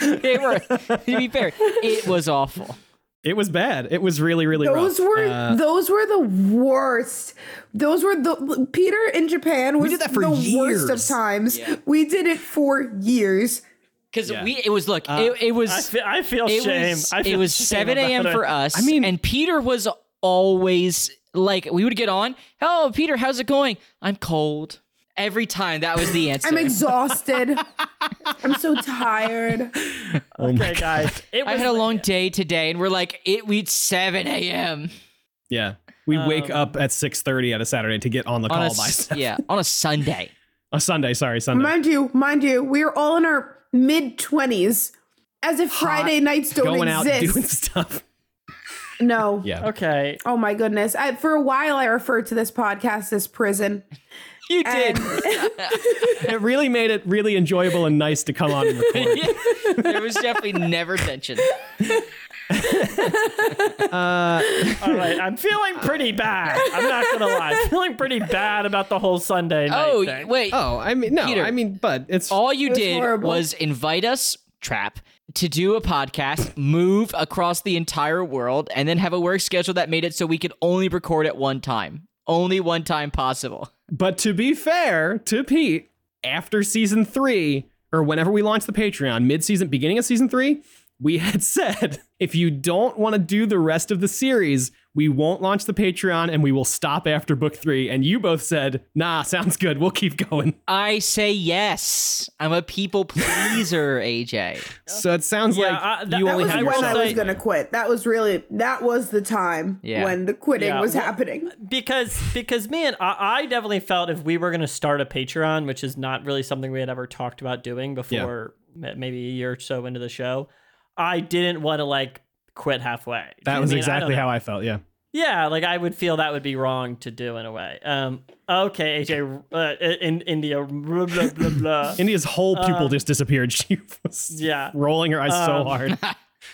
They were, to be fair, it was awful. It was bad. It was really, really those rough. Were, uh, those were the worst. Those were the... Peter in Japan was we did that for the years. worst of times. Yeah. We did it for years. Because yeah. we... It was... Look, uh, it, it was... I feel, I feel it shame. Was, I feel it was shame seven a.m. for us. I mean... And Peter was always... Like, we would get on. Oh, Peter, how's it going? I'm cold. Every time, that was the answer. I'm exhausted. I'm so tired. Oh okay, guys. It was I had a long day today, and we're like, it. We seven a.m. Yeah, we um, wake up at six thirty on a Saturday to get on the on call a, by seven. Yeah, on a Sunday. A Sunday, sorry, Sunday. Mind you, mind you, we are all in our mid twenties, as if Friday Hot, nights don't going exist. Going out doing stuff. No. Yeah. Okay. Oh my goodness. I, for a while, I referred to this podcast as prison. You did. And- it really made it really enjoyable and nice to come on and record. Yeah. There was definitely never tension. uh, All right, I'm feeling pretty bad. I'm not gonna lie, I'm feeling pretty bad about the whole Sunday night oh, thing. Wait. Oh, I mean, no, Peter, I mean, but it's all you it did horrible. was invite us, Trap, to do a podcast, move across the entire world, and then have a work schedule that made it so we could only record at one time. Only one time possible. But to be fair to Pete, after season three, or whenever we launched the Patreon, mid-season, beginning of season three, we had said, if you don't want to do the rest of the series, we won't launch the Patreon and we will stop after book three. And you both said, nah, sounds good. We'll keep going. I say yes. I'm a people pleaser, A J. So it sounds yeah, like uh, that, you that only had yourself. That was when I was going to quit. That was really, that was the time yeah. when the quitting yeah. was well, happening. Because, because me and I, I definitely felt if we were going to start a Patreon, which is not really something we had ever talked about doing before yeah. maybe a year or so into the show, I didn't want to like quit halfway. Do that was mean? exactly I how I felt. Yeah. Yeah. Like I would feel that would be wrong to do in a way. Um, okay. A J, uh, in India, blah, blah, blah, blah. India's whole pupil uh, just disappeared. She was yeah. rolling her eyes um, so hard.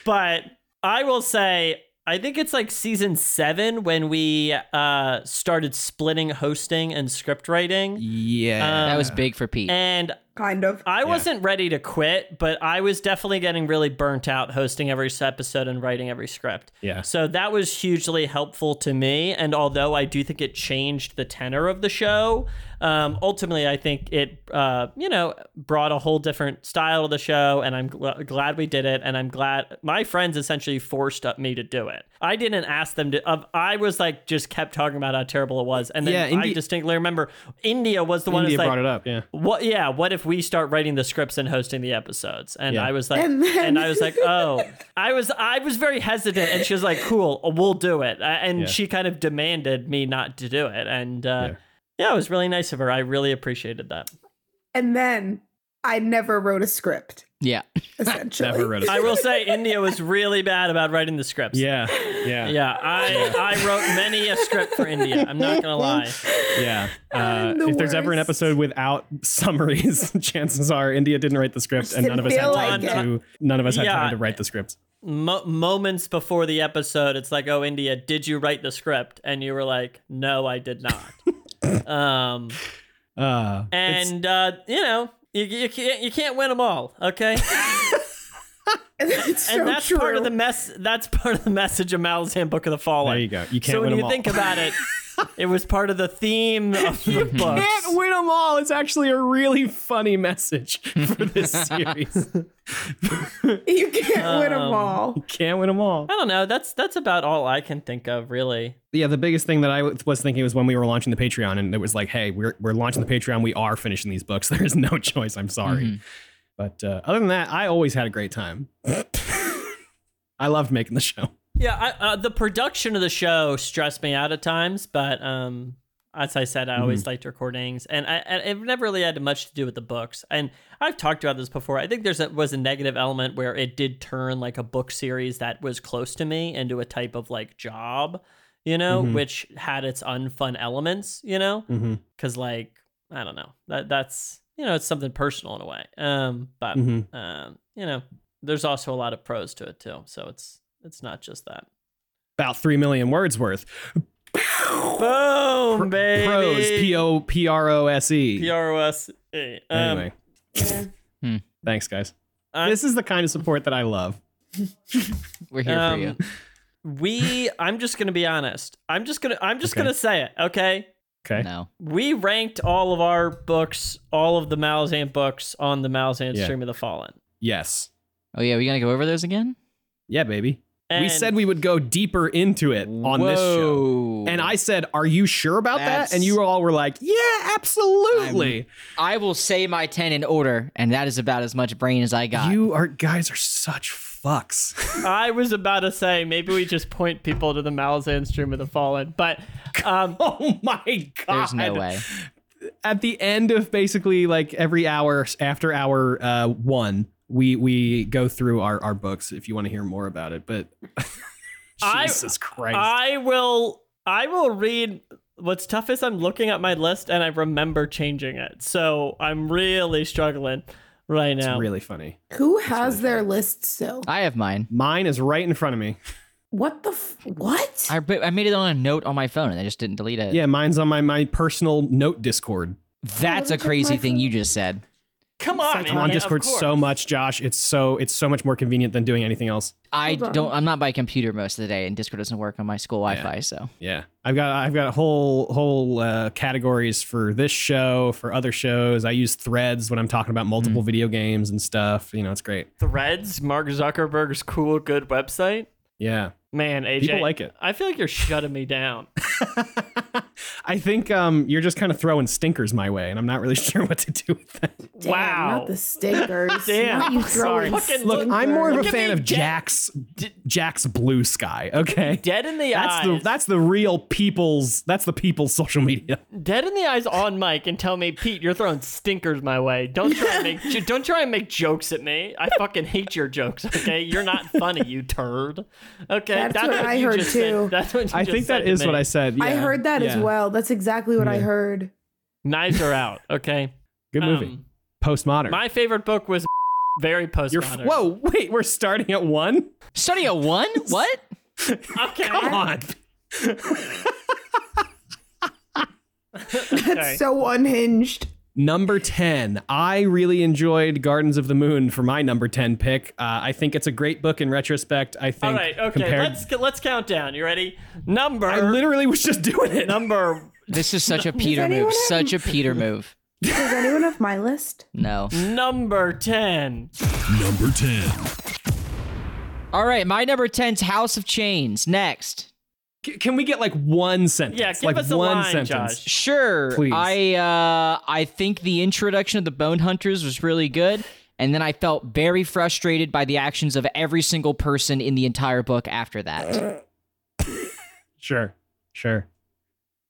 But I will say, I think it's like season seven when we uh, started splitting hosting and script writing. Yeah. Um, that was big for Pete. And kind of. I yeah. wasn't ready to quit, but I was definitely getting really burnt out hosting every episode and writing every script. Yeah. So that was hugely helpful to me. And although I do think it changed the tenor of the show, um, ultimately, I think it, uh, you know, brought a whole different style to the show. And I'm gl- glad we did it. And I'm glad my friends essentially forced up me to do it. I didn't ask them to. Uh, I was like, just kept talking about how terrible it was. And then yeah, Indi- I distinctly remember India was the one who like, brought it up. Yeah. What? Yeah. What if we start writing the scripts and hosting the episodes? And yeah. I was like, and, then- and I was like, oh, I was, I was very hesitant. And she was like, cool, we'll do it. And yeah. she kind of demanded me not to do it. And uh, yeah. yeah, it was really nice of her. I really appreciated that. And then I never wrote a script. Yeah. Essentially. Never wrote a script. I will say India was really bad about writing the scripts. Yeah. Yeah. Yeah. I yeah. I wrote many a script for India. I'm not gonna lie. Yeah. Uh, the if worst. There's ever an episode without summaries, chances are India didn't write the script and none of us had time like to it. none of us had yeah. time to write the scripts. Mo- moments before the episode, it's like, oh, India, did you write the script? And you were like, no, I did not. um uh, and uh, you know, You, you can't you can't win them all, okay? and so that's true. part of the mess. That's part of the message of Malazan Book of the Fallen. There you go. You can't. So win when them you all. think about it, it was part of the theme of the book. You can't win them all. It's actually a really funny message for this series. you can't um, win them all. You can't win them all. I don't know. That's that's about all I can think of, really. Yeah, the biggest thing that I was thinking was when we were launching the Patreon, and it was like, hey, we're we're launching the Patreon. We are finishing these books. There is no choice. I'm sorry. Mm-hmm. But uh, other than that, I always had a great time. I loved making the show. Yeah, I, uh, the production of the show stressed me out at times, but um, as I said, I always mm-hmm. liked recordings, and I, I, it never really had much to do with the books. And I've talked about this before. I think there's a, was a negative element where it did turn like a book series that was close to me into a type of like job, you know, mm-hmm. which had its unfun elements, you know, because mm-hmm. like, I don't know, that that's, you know, it's something personal in a way. Um, but, mm-hmm. um, you know, there's also a lot of pros to it, too. So it's it's not just that. About three million words worth. Boom, baby. Pros, P O P R O S E. P R O S E. Um, anyway. Yeah. Hmm. Thanks, guys. Uh, this is the kind of support that I love. We're here um, for you. We, I'm just going to be honest. I'm just going to, I'm just okay. going to say it, okay? Okay. No. We ranked all of our books, all of the Malazan books on the Malazan yeah. Stream of the Fallen. Yes. Oh, yeah, we gonna go over those again? Yeah, baby. And we said we would go deeper into it on whoa. this show. And I said, are you sure about That's, that? And you all were like, yeah, absolutely. I'm, I will say my ten in order, and that is about as much brain as I got. You are guys are such fucks. I was about to say, maybe we just point people to the Malazan Stream of the Fallen, but... Um, oh my God. There's no way. At the end of basically like every hour after hour uh, one, We we go through our, our books if you want to hear more about it, but Jesus I, Christ. I will I will read. What's tough is I'm looking at my list and I remember changing it. So I'm really struggling right now. It's really funny. Who it's has really their funny. list still? I have mine. Mine is right in front of me. What the f- what? I I made it on a note on my phone and I just didn't delete it. Yeah, mine's on my, my personal note Discord. That's a crazy thing phone. you just said. Come on, man. I'm on Discord so much, Josh. It's so it's so much more convenient than doing anything else. I don't. I'm not by computer most of the day, and Discord doesn't work on my school Wi-Fi. Yeah. So yeah, I've got I've got whole whole uh, categories for this show, for other shows. I use Threads when I'm talking about multiple mm. video games and stuff. You know, it's great. Threads, Mark Zuckerberg's cool, good website. Yeah, man, A J, people like it. I feel like you're shutting me down. I think um, you're just kind of throwing stinkers my way, and I'm not really sure what to do with that. Damn, wow, not the stinkers. Damn, not you throwing stinkers. Look, I'm more of a fan of Jack's D- Jack's Blue Sky. Okay, dead in the that's eyes. The, that's the real people's. That's the people's social media. Dead in the eyes on mic and tell me, Pete, you're throwing stinkers my way. Don't try and make don't try and make jokes at me. I fucking hate your jokes. Okay, you're not funny, you turd. Okay, that's, that's what, what I heard too. Said. That's what you I just think that is me. what I said. Yeah. I heard that yeah. as well. That's exactly what yeah. I heard. Knives are out. Okay. Good movie. Um, postmodern. My favorite book was very postmodern. You're f- Whoa, wait, we're starting at one? Starting at one? What? Okay. Come on. That's so unhinged. Number ten. I really enjoyed Gardens of the Moon for my number ten pick. Uh, I think it's a great book in retrospect. I think. All right. Okay. Compared- let's let's count down. You ready? Number. I literally was just doing it. Number. This is such a Peter move. Have- such a Peter move. Does anyone have my list? No. Number ten. Number ten. All right. My number ten's House of Chains. Next. Can we get like one sentence? Yeah, give like us a one line, sentence. Josh. Sure. Please. I uh, I think the introduction of the Bone Hunters was really good, and then I felt very frustrated by the actions of every single person in the entire book after that. Sure, sure.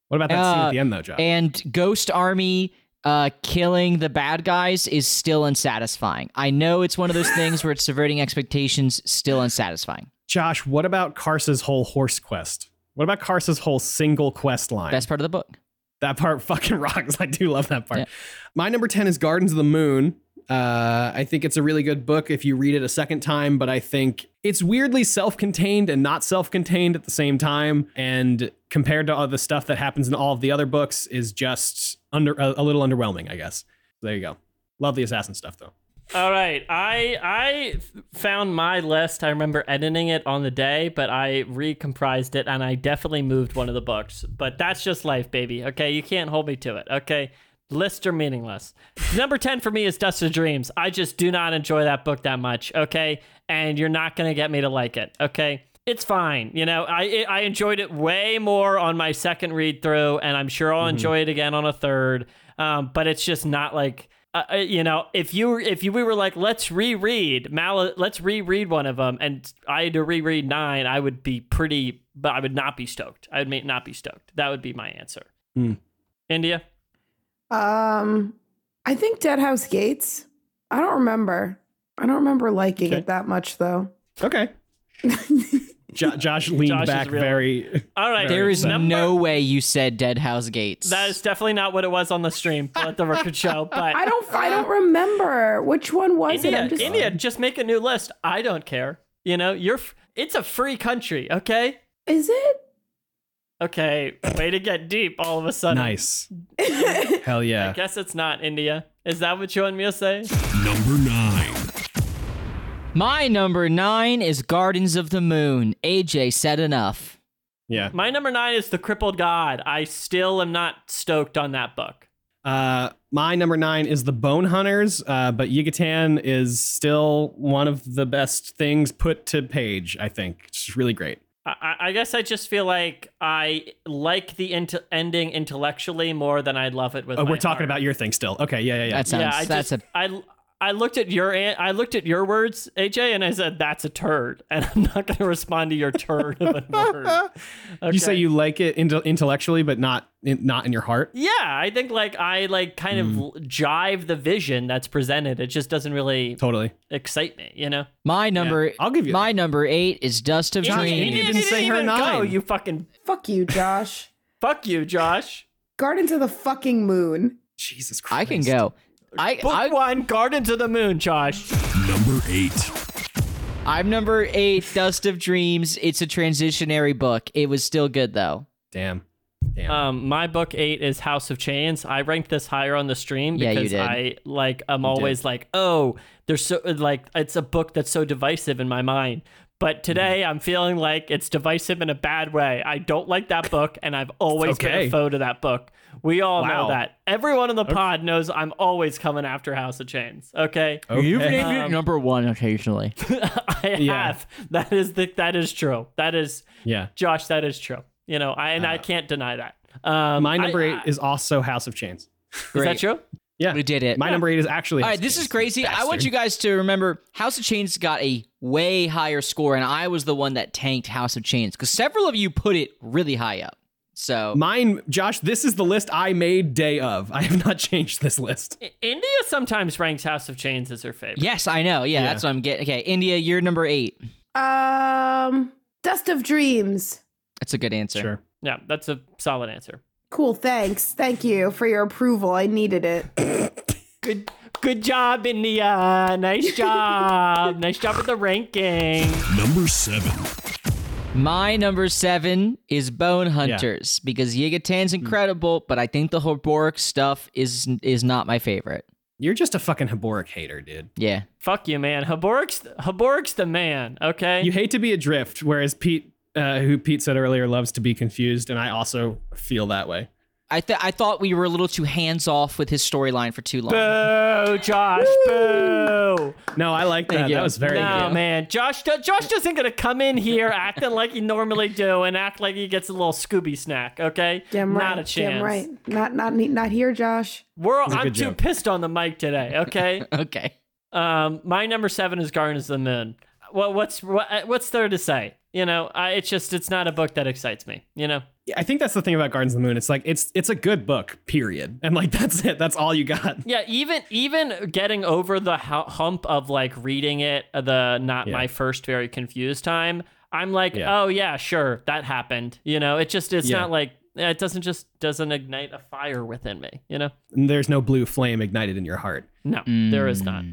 What about that uh, scene at the end, though, Josh? And Ghost Army uh, killing the bad guys is still unsatisfying. I know it's one of those things where it's subverting expectations, still unsatisfying. Josh, what about Karsa's whole horse quest? What about Karsa's whole single quest line? Best part of the book. That part fucking rocks. I do love that part. Yeah. My number ten is Gardens of the Moon. Uh, I think it's a really good book if you read it a second time, but I think it's weirdly self-contained and not self-contained at the same time. And compared to all the stuff that happens in all of the other books is just under a, a little underwhelming, I guess. So there you go. Love the assassin stuff, though. All right, I I found my list. I remember editing it on the day, but I recomprised it, and I definitely moved one of the books. But that's just life, baby. Okay, you can't hold me to it. Okay, lists are meaningless. Number ten for me is Dust of Dreams. I just do not enjoy that book that much, okay? And you're not going to get me to like it, okay? It's fine. You know, I I enjoyed it way more on my second read through, and I'm sure I'll mm-hmm. enjoy it again on a third. Um, but it's just not like... Uh, you know, if you if you, we were like, let's reread Mal, let's reread one of them, and I had to reread nine, I would be pretty, but I would not be stoked. I would not be stoked. That would be my answer. Mm. India? Um, I think Deadhouse Gates. I don't remember. I don't remember liking okay. it that much, though. Okay. Jo- Josh leaned Josh back very. All right. Very there is number... no way you said Deadhouse Gates. That is definitely not what it was on the stream. Let the record show. But I don't. I don't remember which one was India, it. I'm just... India, just make a new list. I don't care. You know, you're. It's a free country. Okay. Is it? Okay. Way to get deep all of a sudden. Nice. Hell yeah. I guess it's not India. Is that what you want me to say? Number nine. My number nine is Gardens of the Moon. A J said enough. Yeah. My number nine is The Crippled God. I still am not stoked on that book. Uh, my number nine is The Bone Hunters, uh, but Yucatan is still one of the best things put to page, I think. It's really great. I, I guess I just feel like I like the int- ending intellectually more than I love it with. Oh, we're talking heart. about your thing still. Okay, yeah, yeah, yeah. That sounds, yeah, I that's just, a... I, I looked at your I looked at your words, A J, and I said, that's a turd. And I'm not going to respond to your turd of a word. Okay. You say you like it intellectually, but not in, not in your heart? Yeah, I think like I like kind mm. of jive the vision that's presented. It just doesn't really totally excite me, you know? My number yeah, I'll give you my that. number eight is Dust of Dreams. You didn't, didn't say her nine. Go, you fucking... Fuck you, Josh. Fuck you, Josh. Gardens of the fucking Moon. Jesus Christ. I can go. I, Book I, one, Gardens of the Moon, Josh. Number eight. I'm number eight, Dust of Dreams. It's a transitionary book. It was still good, though. Damn. Damn. Um, my book eight is House of Chains. I ranked this higher on the stream because yeah, you did. I like. I'm you always did. like, oh, there's so like it's a book that's so divisive in my mind. But today mm. I'm feeling like it's divisive in a bad way. I don't like that book, and I've always okay. been a foe to that book. We all wow. know that. Everyone in the okay. pod knows I'm always coming after House of Chains. Okay, okay. You've named um, it number one occasionally. I yeah. have. That is the, that is true. That is yeah, Josh. That is true. You know, I and uh, I can't deny that. Um, my number I, eight I, is also House of Chains. Great. Is that true? Yeah, we did it. My yeah. number eight is actually. All right, this is crazy. Bastard. I want you guys to remember House of Chains got a way higher score, and I was the one that tanked House of Chains because several of you put it really high up. So mine, Josh, this is the list I made day of. I have not changed this list. India sometimes ranks House of Chains as her favorite. Yes, I know. Yeah, yeah. That's what I'm getting. Okay, India, you're number eight. Um, Dust of Dreams. That's a good answer. Sure. Yeah, that's a solid answer. Cool. Thanks. Thank you for your approval. I needed it. Good. Good job, India. Nice job. Nice job with the ranking. Number seven. My number seven is Bone Hunters yeah. because Yucatan's incredible, but I think the Haboric stuff is is not my favorite. You're just a fucking Haboric hater, dude. Yeah. Fuck you, man. Haboric's Haboric's the man. Okay. You hate to be adrift, whereas Pete, uh, who Pete said earlier, loves to be confused, and I also feel that way. I th- I thought we were a little too hands off with his storyline for too long. Boo, Josh! Woo! Boo! No, I like that. That was very no, good. No, man, Josh. Josh isn't gonna come in here acting like he normally do and act like he gets a little Scooby snack. Okay, damn right. Not a chance. Damn right. Not not not here, Josh. We're I'm too joke. pissed on the mic today. Okay. Okay. Um, my number seven is Gardens of the Moon. Well, what's what, what's there to say? You know, I, it's just, it's not a book that excites me, you know? Yeah, I think that's the thing about Gardens of the Moon. It's like, it's it's a good book, period. And like, that's it. That's all you got. Yeah, even even getting over the hump of like reading it, the not yeah. my first very confused time, I'm like, yeah. oh yeah, sure, that happened. You know, it just, it's yeah. not like, it doesn't just, doesn't ignite a fire within me, you know? And there's no blue flame ignited in your heart. No, mm. there is not.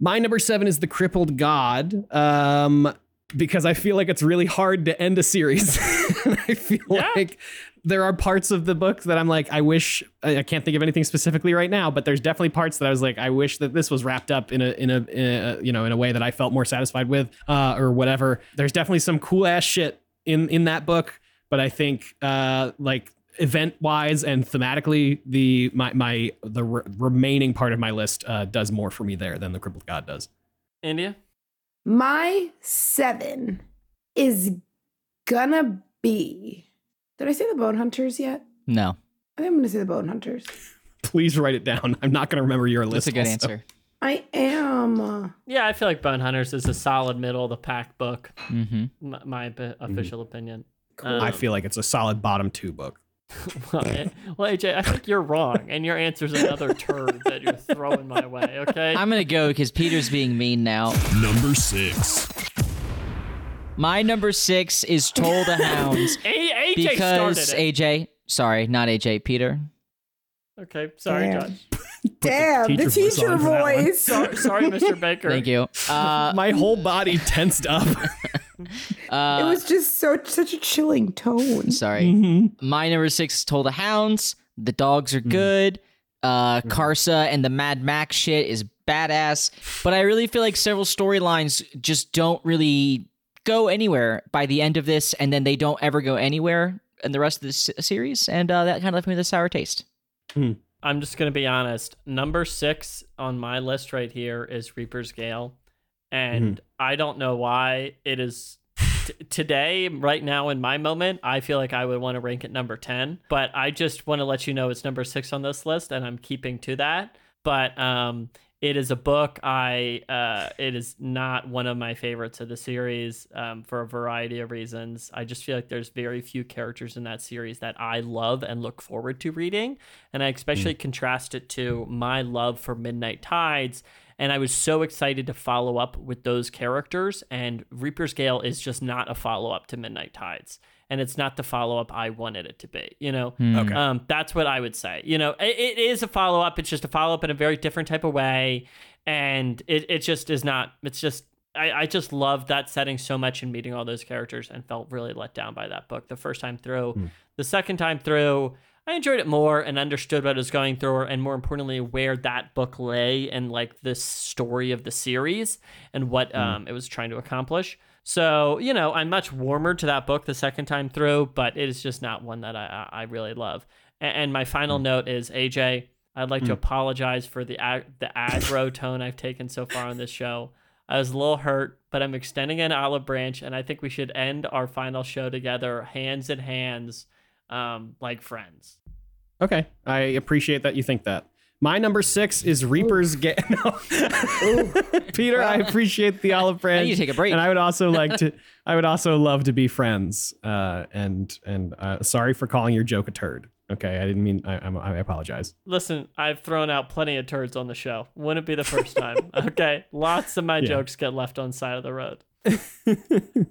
My number seven is The Crippled God. Um... Because I feel like it's really hard to end a series. I feel yeah. like there are parts of the book that I'm like, I wish, I can't think of anything specifically right now, but there's definitely parts that I was like, I wish that this was wrapped up in a, in a, in a you know, in a way that I felt more satisfied with uh, or whatever. There's definitely some cool ass shit in, in that book. But I think uh, like event wise and thematically, the, my, my, the re- remaining part of my list uh, does more for me there than The Crippled God does. India? My seven is gonna be... Did I say The Bone Hunters yet? No. I think I'm gonna say The Bone Hunters. please write it down. I'm not going to remember your list. That's a good also. answer. I am. Yeah, I feel like Bone Hunters is a solid middle of the pack book. Mm-hmm. My, my official mm-hmm. opinion. Cool. Um, I feel like it's a solid bottom two book. well, well, A J, I think you're wrong, and your answer's another turd that you're throwing my way, okay? I'm going to go because Peter's being mean now. Number six. My number six is Toll the Hounds. A- AJ because started it. A J, sorry, not A J, Peter. Okay, sorry, Damn. Josh. Damn, the teacher, the teacher voice. sorry, sorry, Mister Baker. Thank you. Uh, my whole body tensed up. Uh, it was just so such a chilling tone. Sorry. Mm-hmm. My number six is Toll the Hounds. The dogs are good. Uh, Carsa and the Mad Max shit is badass. But I really feel like several storylines just don't really go anywhere by the end of this, and then they don't ever go anywhere in the rest of this series. And uh, that kind of left me with a sour taste. Mm. I'm just going to be honest. Number six on my list right here is Reaper's Gale. And mm. I don't know why it is t- today, right now in my moment, I feel like I would want to rank it number ten, but I just want to let you know it's number six on this list and I'm keeping to that. But um, it is a book. I uh, it is not one of my favorites of the series um, for a variety of reasons. I just feel like there's very few characters in that series that I love and look forward to reading. And I especially mm. contrast it to my love for Midnight Tides. And I was so excited to follow up with those characters. And Reaper's Gale is just not a follow-up to Midnight Tides. And it's not the follow-up I wanted it to be, you know? Okay. Um, that's what I would say. You know, it, it is a follow-up. It's just a follow-up in a very different type of way. And it, it just is not, it's just, I, I just loved that setting so much and meeting all those characters and felt really let down by that book the first time through. Mm. The second time through, I enjoyed it more and understood what it was going through, and more importantly, where that book lay and like the story of the series and what um, it was trying to accomplish. So, you know, I'm much warmer to that book the second time through, but it is just not one that I, I really love. And, and my final mm. note is, A J, I'd like mm. to apologize for the ag- the aggro tone I've taken so far on this show. I was a little hurt, but I'm extending an olive branch, and I think we should end our final show together, hands in hands, um, like friends. Okay, I appreciate that you think that. My number six is Reaper's Gale. No. Peter, I appreciate the olive branch. I need to take a break. And I would also like to. I would also love to be friends. Uh, and and uh, sorry for calling your joke a turd. Okay, I didn't mean. I, I apologize. Listen, I've thrown out plenty of turds on the show. Wouldn't be the first time. Okay, lots of my yeah. jokes get left on side of the road.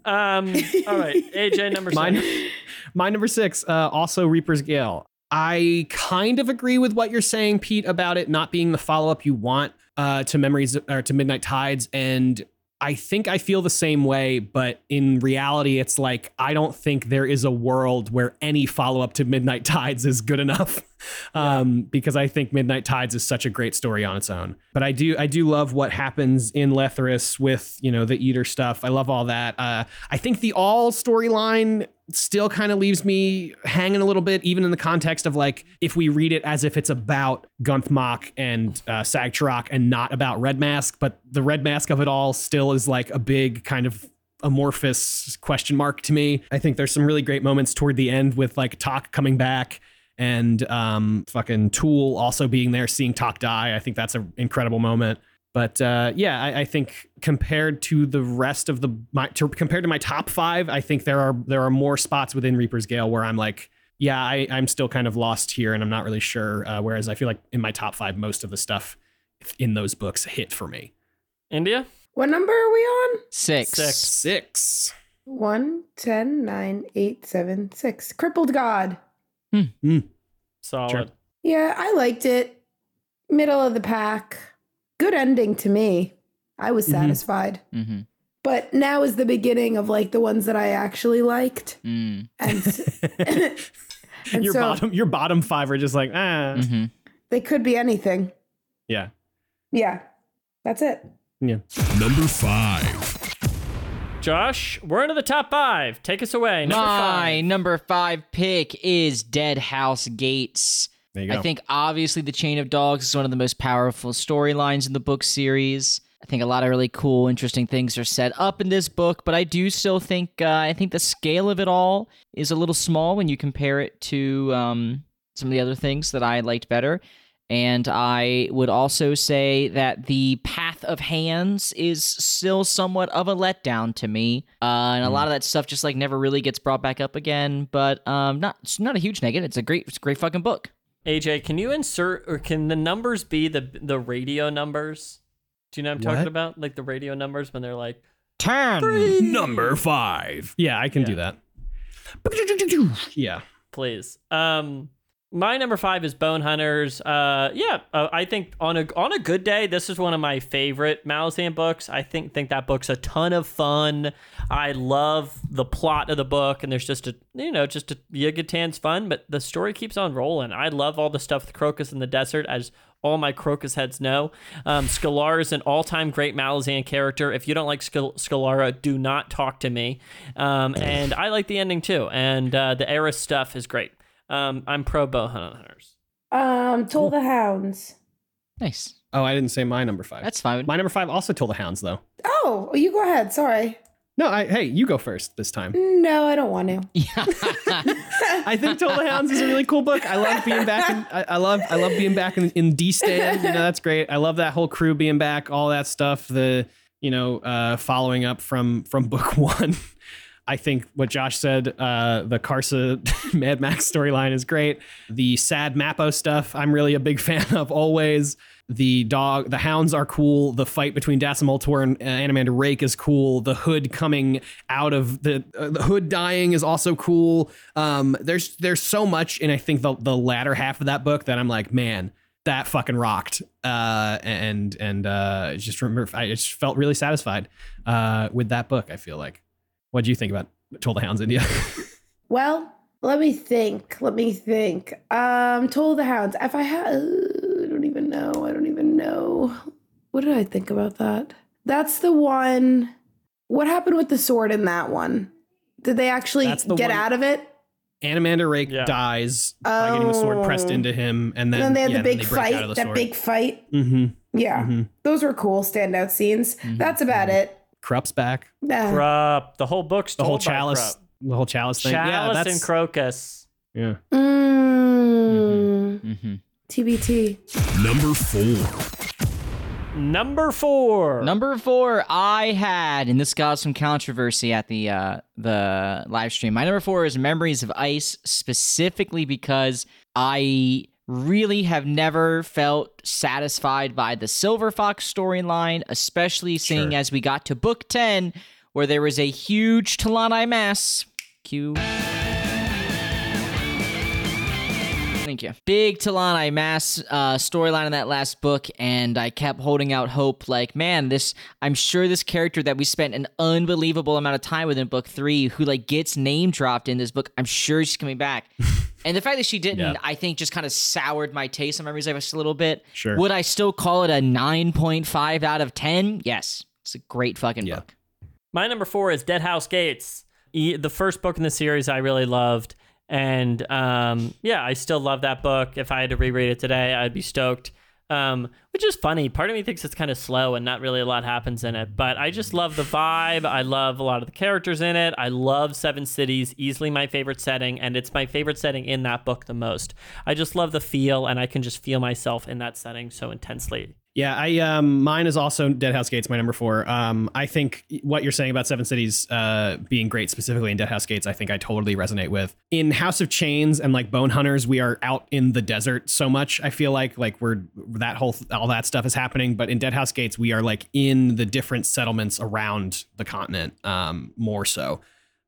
um. All right, A J, number six. My, my number six. Uh, also, Reaper's Gale. I kind of agree with what you're saying, Pete, about it not being the follow-up you want uh, to Memories or to Midnight Tides, and I think I feel the same way. But in reality, it's like I don't think there is a world where any follow-up to Midnight Tides is good enough, um, yeah. because I think Midnight Tides is such a great story on its own. But I do, I do love what happens in Lethyrus with, you know, the Eater stuff. I love all that. Uh, I think the All storyline still kind of leaves me hanging a little bit, even in the context of like, if we read it as if it's about Gunthmok and uh, Sag-Tarrak and not about Red Mask, but the Red Mask of it all still is like a big kind of amorphous question mark to me. I think there's some really great moments toward the end with like Tok coming back and um, fucking Tool also being there, seeing Tok die. I think that's an incredible moment. But uh, yeah, I, I think compared to the rest of the my to, compared to my top five, I think there are there are more spots within Reaper's Gale where I'm like, yeah, I, I'm still kind of lost here and I'm not really sure. Uh, whereas I feel like in my top five, most of the stuff in those books hit for me. India? What number are we on? Six. Six. Six. One, ten, nine, eight, seven, six. Crippled God. Hmm. Mm. Solid. Sure. Yeah, I liked it. Middle of the pack. Good ending to me. I was satisfied. Mm-hmm. But now is the beginning of like the ones that I actually liked. Mm. And, and your so, bottom your bottom five are just like, ah. Mm-hmm. They could be anything. Yeah. Yeah. That's it. Yeah. Number five. Josh, we're into the top five. Take us away. Number My five. number five pick is Deadhouse Gates. I think obviously the Chain of Dogs is one of the most powerful storylines in the book series. I think a lot of really cool, interesting things are set up in this book, but I do still think uh, I think the scale of it all is a little small when you compare it to um, some of the other things that I liked better. And I would also say that the Path of Hands is still somewhat of a letdown to me. Uh, and a mm. lot of that stuff just like never really gets brought back up again. But um, not it's not a huge negative. It's a great it's a great fucking book. A J, can you insert or can the numbers be the the radio numbers? Do you know what I'm what? talking about? Like the radio numbers when they're like ten, three. Number five. Yeah, I can yeah. do that. Yeah, please. Um. My number five is Bone Hunters. Uh, yeah, uh, I think on a on a good day, this is one of my favorite Malazan books. I think think that book's a ton of fun. I love the plot of the book, and there's just a you know just a Yugatan's fun, but the story keeps on rolling. I love all the stuff with Crocus in the desert, as all my Crocus heads know. Um, Scalar is an all-time great Malazan character. If you don't like Scal- Scalara, do not talk to me. Um, and I like the ending too, and uh, the Eris stuff is great. Um, I'm pro bow hunters. Um, Toll the Hounds. Nice. Oh, I didn't say my number five. That's fine. My number five also Toll the Hounds, though. Oh, you go ahead. Sorry. No, I. Hey, you go first this time. No, I don't want to. I think Toll the Hounds is a really cool book. I love being back. In, I, I love. I love being back in, in D Stand. You know, that's great. I love that whole crew being back. All that stuff. The you know uh, following up from from book one. I think what Josh said, uh, the Karsa Mad Max storyline is great. The sad Mappo stuff, I'm really a big fan of always. The dog, the hounds are cool. The fight between Dassimultor and uh, Anamanda Rake is cool. The Hood coming out of the, uh, the Hood dying is also cool. Um, there's there's so much, and I think the the latter half of that book that I'm like, man, that fucking rocked. Uh, and and uh, just remember, I just felt really satisfied uh, with that book. I feel like. What do you think about Toll the Hounds, India? Well, let me think. Let me think. Um, Toll the Hounds. If I had, uh, I don't even know. I don't even know. What did I think about that? That's the one. What happened with the sword in that one? Did they actually the get one. out of it? Anamanda Rake yeah. dies oh. by getting the sword pressed into him, and then, and then they had yeah, the big fight. The that sword. big fight. Mm-hmm. Yeah, mm-hmm. Those were cool standout scenes. Mm-hmm. That's about mm-hmm. it. Krupp's back. Yeah. Krupp. The whole book's the whole chalice. The whole chalice thing. Chalice yeah, that's, and Crocus. Yeah. Mm. Mm-hmm. Mm-hmm. T B T. Number four. Number four. Number four. I had, and this caused some controversy at the uh, the live stream. My number four is Memories of Ice, specifically because I really have never felt satisfied by the Silver Fox storyline, especially seeing sure. as we got to book ten, where there was a huge Talani mass. Q. Thank you. Big Talani mass uh, storyline in that last book, and I kept holding out hope. Like, man, this I'm sure this character that we spent an unbelievable amount of time with in book three, who like gets name dropped in this book, I'm sure she's coming back. And the fact that she didn't, yeah. I think, just kind of soured my taste in Memories of Ice a little bit. Sure. Would I still call it a nine point five out of ten? Yes. It's a great fucking yeah. book. My number four is Deadhouse Gates. The first book in the series I really loved. And um, yeah, I still love that book. If I had to reread it today, I'd be stoked. Um, which is funny. Part of me thinks it's kind of slow and not really a lot happens in it, but I just love the vibe. I love a lot of the characters in it. I love Seven Cities, easily my favorite setting, and it's my favorite setting in that book the most. I just love the feel, and I can just feel myself in that setting so intensely. Yeah, I um, mine is also Deadhouse Gates, my number four. Um, I think what you're saying about Seven Cities uh, being great, specifically in Deadhouse Gates, I think I totally resonate with. In House of Chains and like Bone Hunters, we are out in the desert so much. I feel like like we're that whole all that stuff is happening. But in Deadhouse Gates, we are like in the different settlements around the continent um, more so,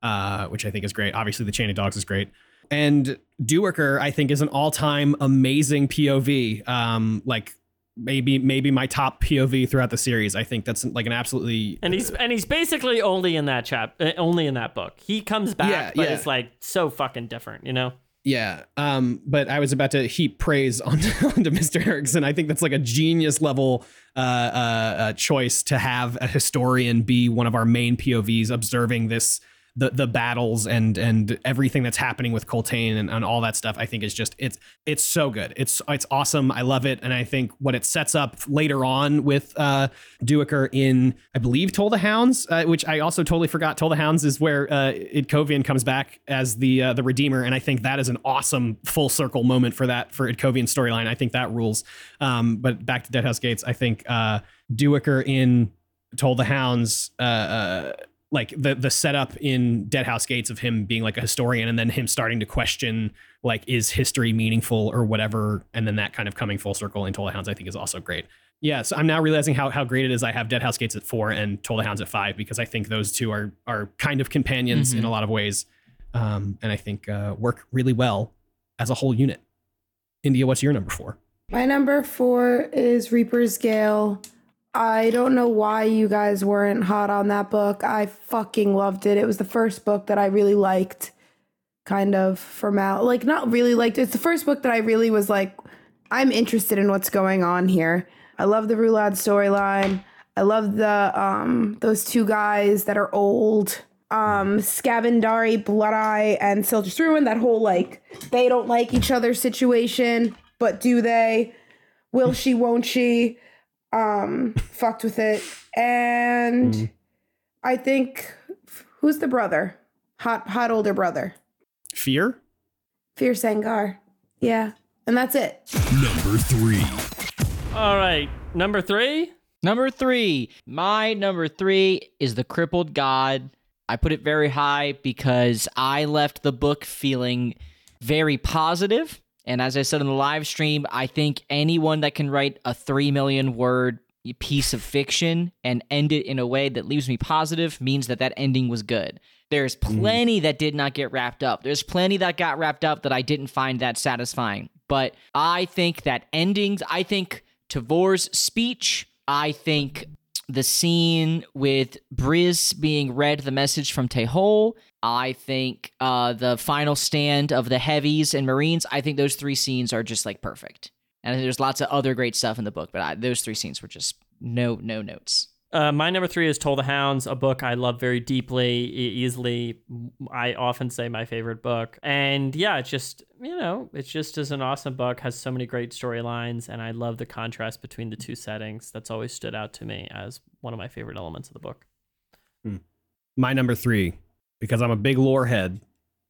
uh, which I think is great. Obviously, the Chain of Dogs is great. And Dewicker, I think, is an all time amazing P O V. Um, like. Maybe maybe my top P O V throughout the series. I think that's like an absolutely and he's and he's basically only in that chap only in that book. He comes back, yeah, but yeah. it's like so fucking different, you know. Yeah. Um. But I was about to heap praise onto, onto Mister Erikson. I think that's like a genius level uh, uh choice to have a historian be one of our main P O Vs observing this. the the battles and and everything that's happening with Cultain and, and all that stuff, I think is just it's it's so good. It's it's awesome. I love it. And I think what it sets up later on with uh, Duiker in, I believe, Toll the Hounds, uh, which I also totally forgot. Toll the Hounds is where uh, Idkovian comes back as the uh, the Redeemer. And I think that is an awesome full circle moment for that, for Idkovian's storyline. I think that rules. Um, but back to Deadhouse Gates, I think uh, Duiker in Toll the Hounds, uh, uh, like the the setup in Deadhouse Gates of him being like a historian and then him starting to question, like, is history meaningful or whatever? And then that kind of coming full circle in Toll the Hounds, I think, is also great. Yeah, so I'm now realizing how how great it is I have Deadhouse Gates at four and Toll the Hounds at five, because I think those two are are kind of companions mm-hmm. in a lot of ways. Um, and I think uh, work really well as a whole unit. India, what's your number four? My number four is Reaper's Gale. I don't know why you guys weren't hot on that book. I fucking loved it. It was the first book that I really liked, kind of, from out. Like, not really liked. It's the first book that I really was like, I'm interested in what's going on here. I love the Roulad storyline. I love the um, those two guys that are old. Um, Scavendari, Bloodeye, and Silger's Ruin. That whole, like, they don't like each other situation, but do they? Will she, won't she? Um, fucked with it. And mm. I think, who's the brother? Hot, hot older brother. Fear? Fear Sangar. Yeah. And that's it. Number three. All right. Number three? Number three. My number three is The Crippled God. I put it very high because I left the book feeling very positive. And as I said in the live stream, I think anyone that can write a three million word piece of fiction and end it in a way that leaves me positive means that that ending was good. There's plenty mm. that did not get wrapped up. There's plenty that got wrapped up that I didn't find that satisfying. But I think that endings, I think Tavor's speech, I think the scene with Briz being read the message from Tehol, I think uh, the final stand of the heavies and Marines, I think those three scenes are just like perfect. And there's lots of other great stuff in the book, but I, those three scenes were just no no notes. Uh, my number three is Toll the Hounds, a book I love very deeply, easily. I often say my favorite book. And yeah, it's just, you know, it's just is an awesome book, has so many great storylines, and I love the contrast between the two settings. That's always stood out to me as one of my favorite elements of the book. Hmm. My number three, because I'm a big lore head,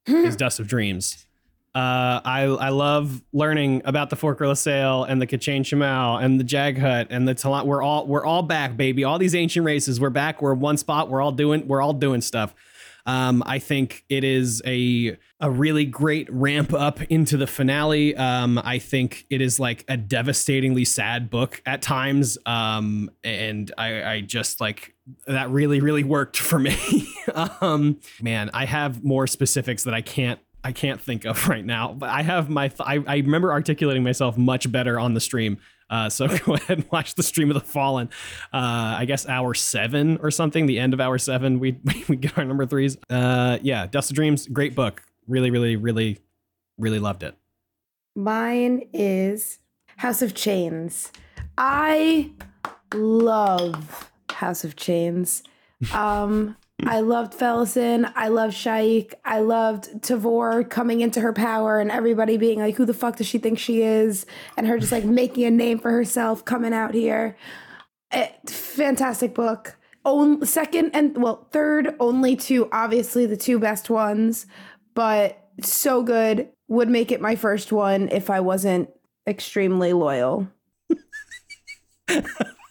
is Dust of Dreams. Uh, I I love learning about the Fort Grilisale and the K'chain Shamal and the Jaghut and the Talon. We're all we're all back, baby. All these ancient races, we're back. We're in one spot. We're all doing we're all doing stuff. Um, I think it is a a really great ramp up into the finale. Um, I think it is like a devastatingly sad book at times. Um, and I, I just like. That really, really worked for me. um, man, I have more specifics that I can't. I can't think of right now, but I have my, th- I, I remember articulating myself much better on the stream. Uh, so go ahead and watch the Stream of the Fallen. Uh, I guess hour seven or something, the end of hour seven, we, we get our number threes. Uh, yeah. Dust of Dreams. Great book. Really, really, really, really loved it. Mine is House of Chains. I love House of Chains. Um, I loved Felisin. I loved Shaik. I loved Tavor coming into her power and everybody being like, who the fuck does she think she is? And her just like making a name for herself, coming out here. It, fantastic book. Only, second and, well, third only to obviously the two best ones, but so good. Would make it my first one if I wasn't extremely loyal.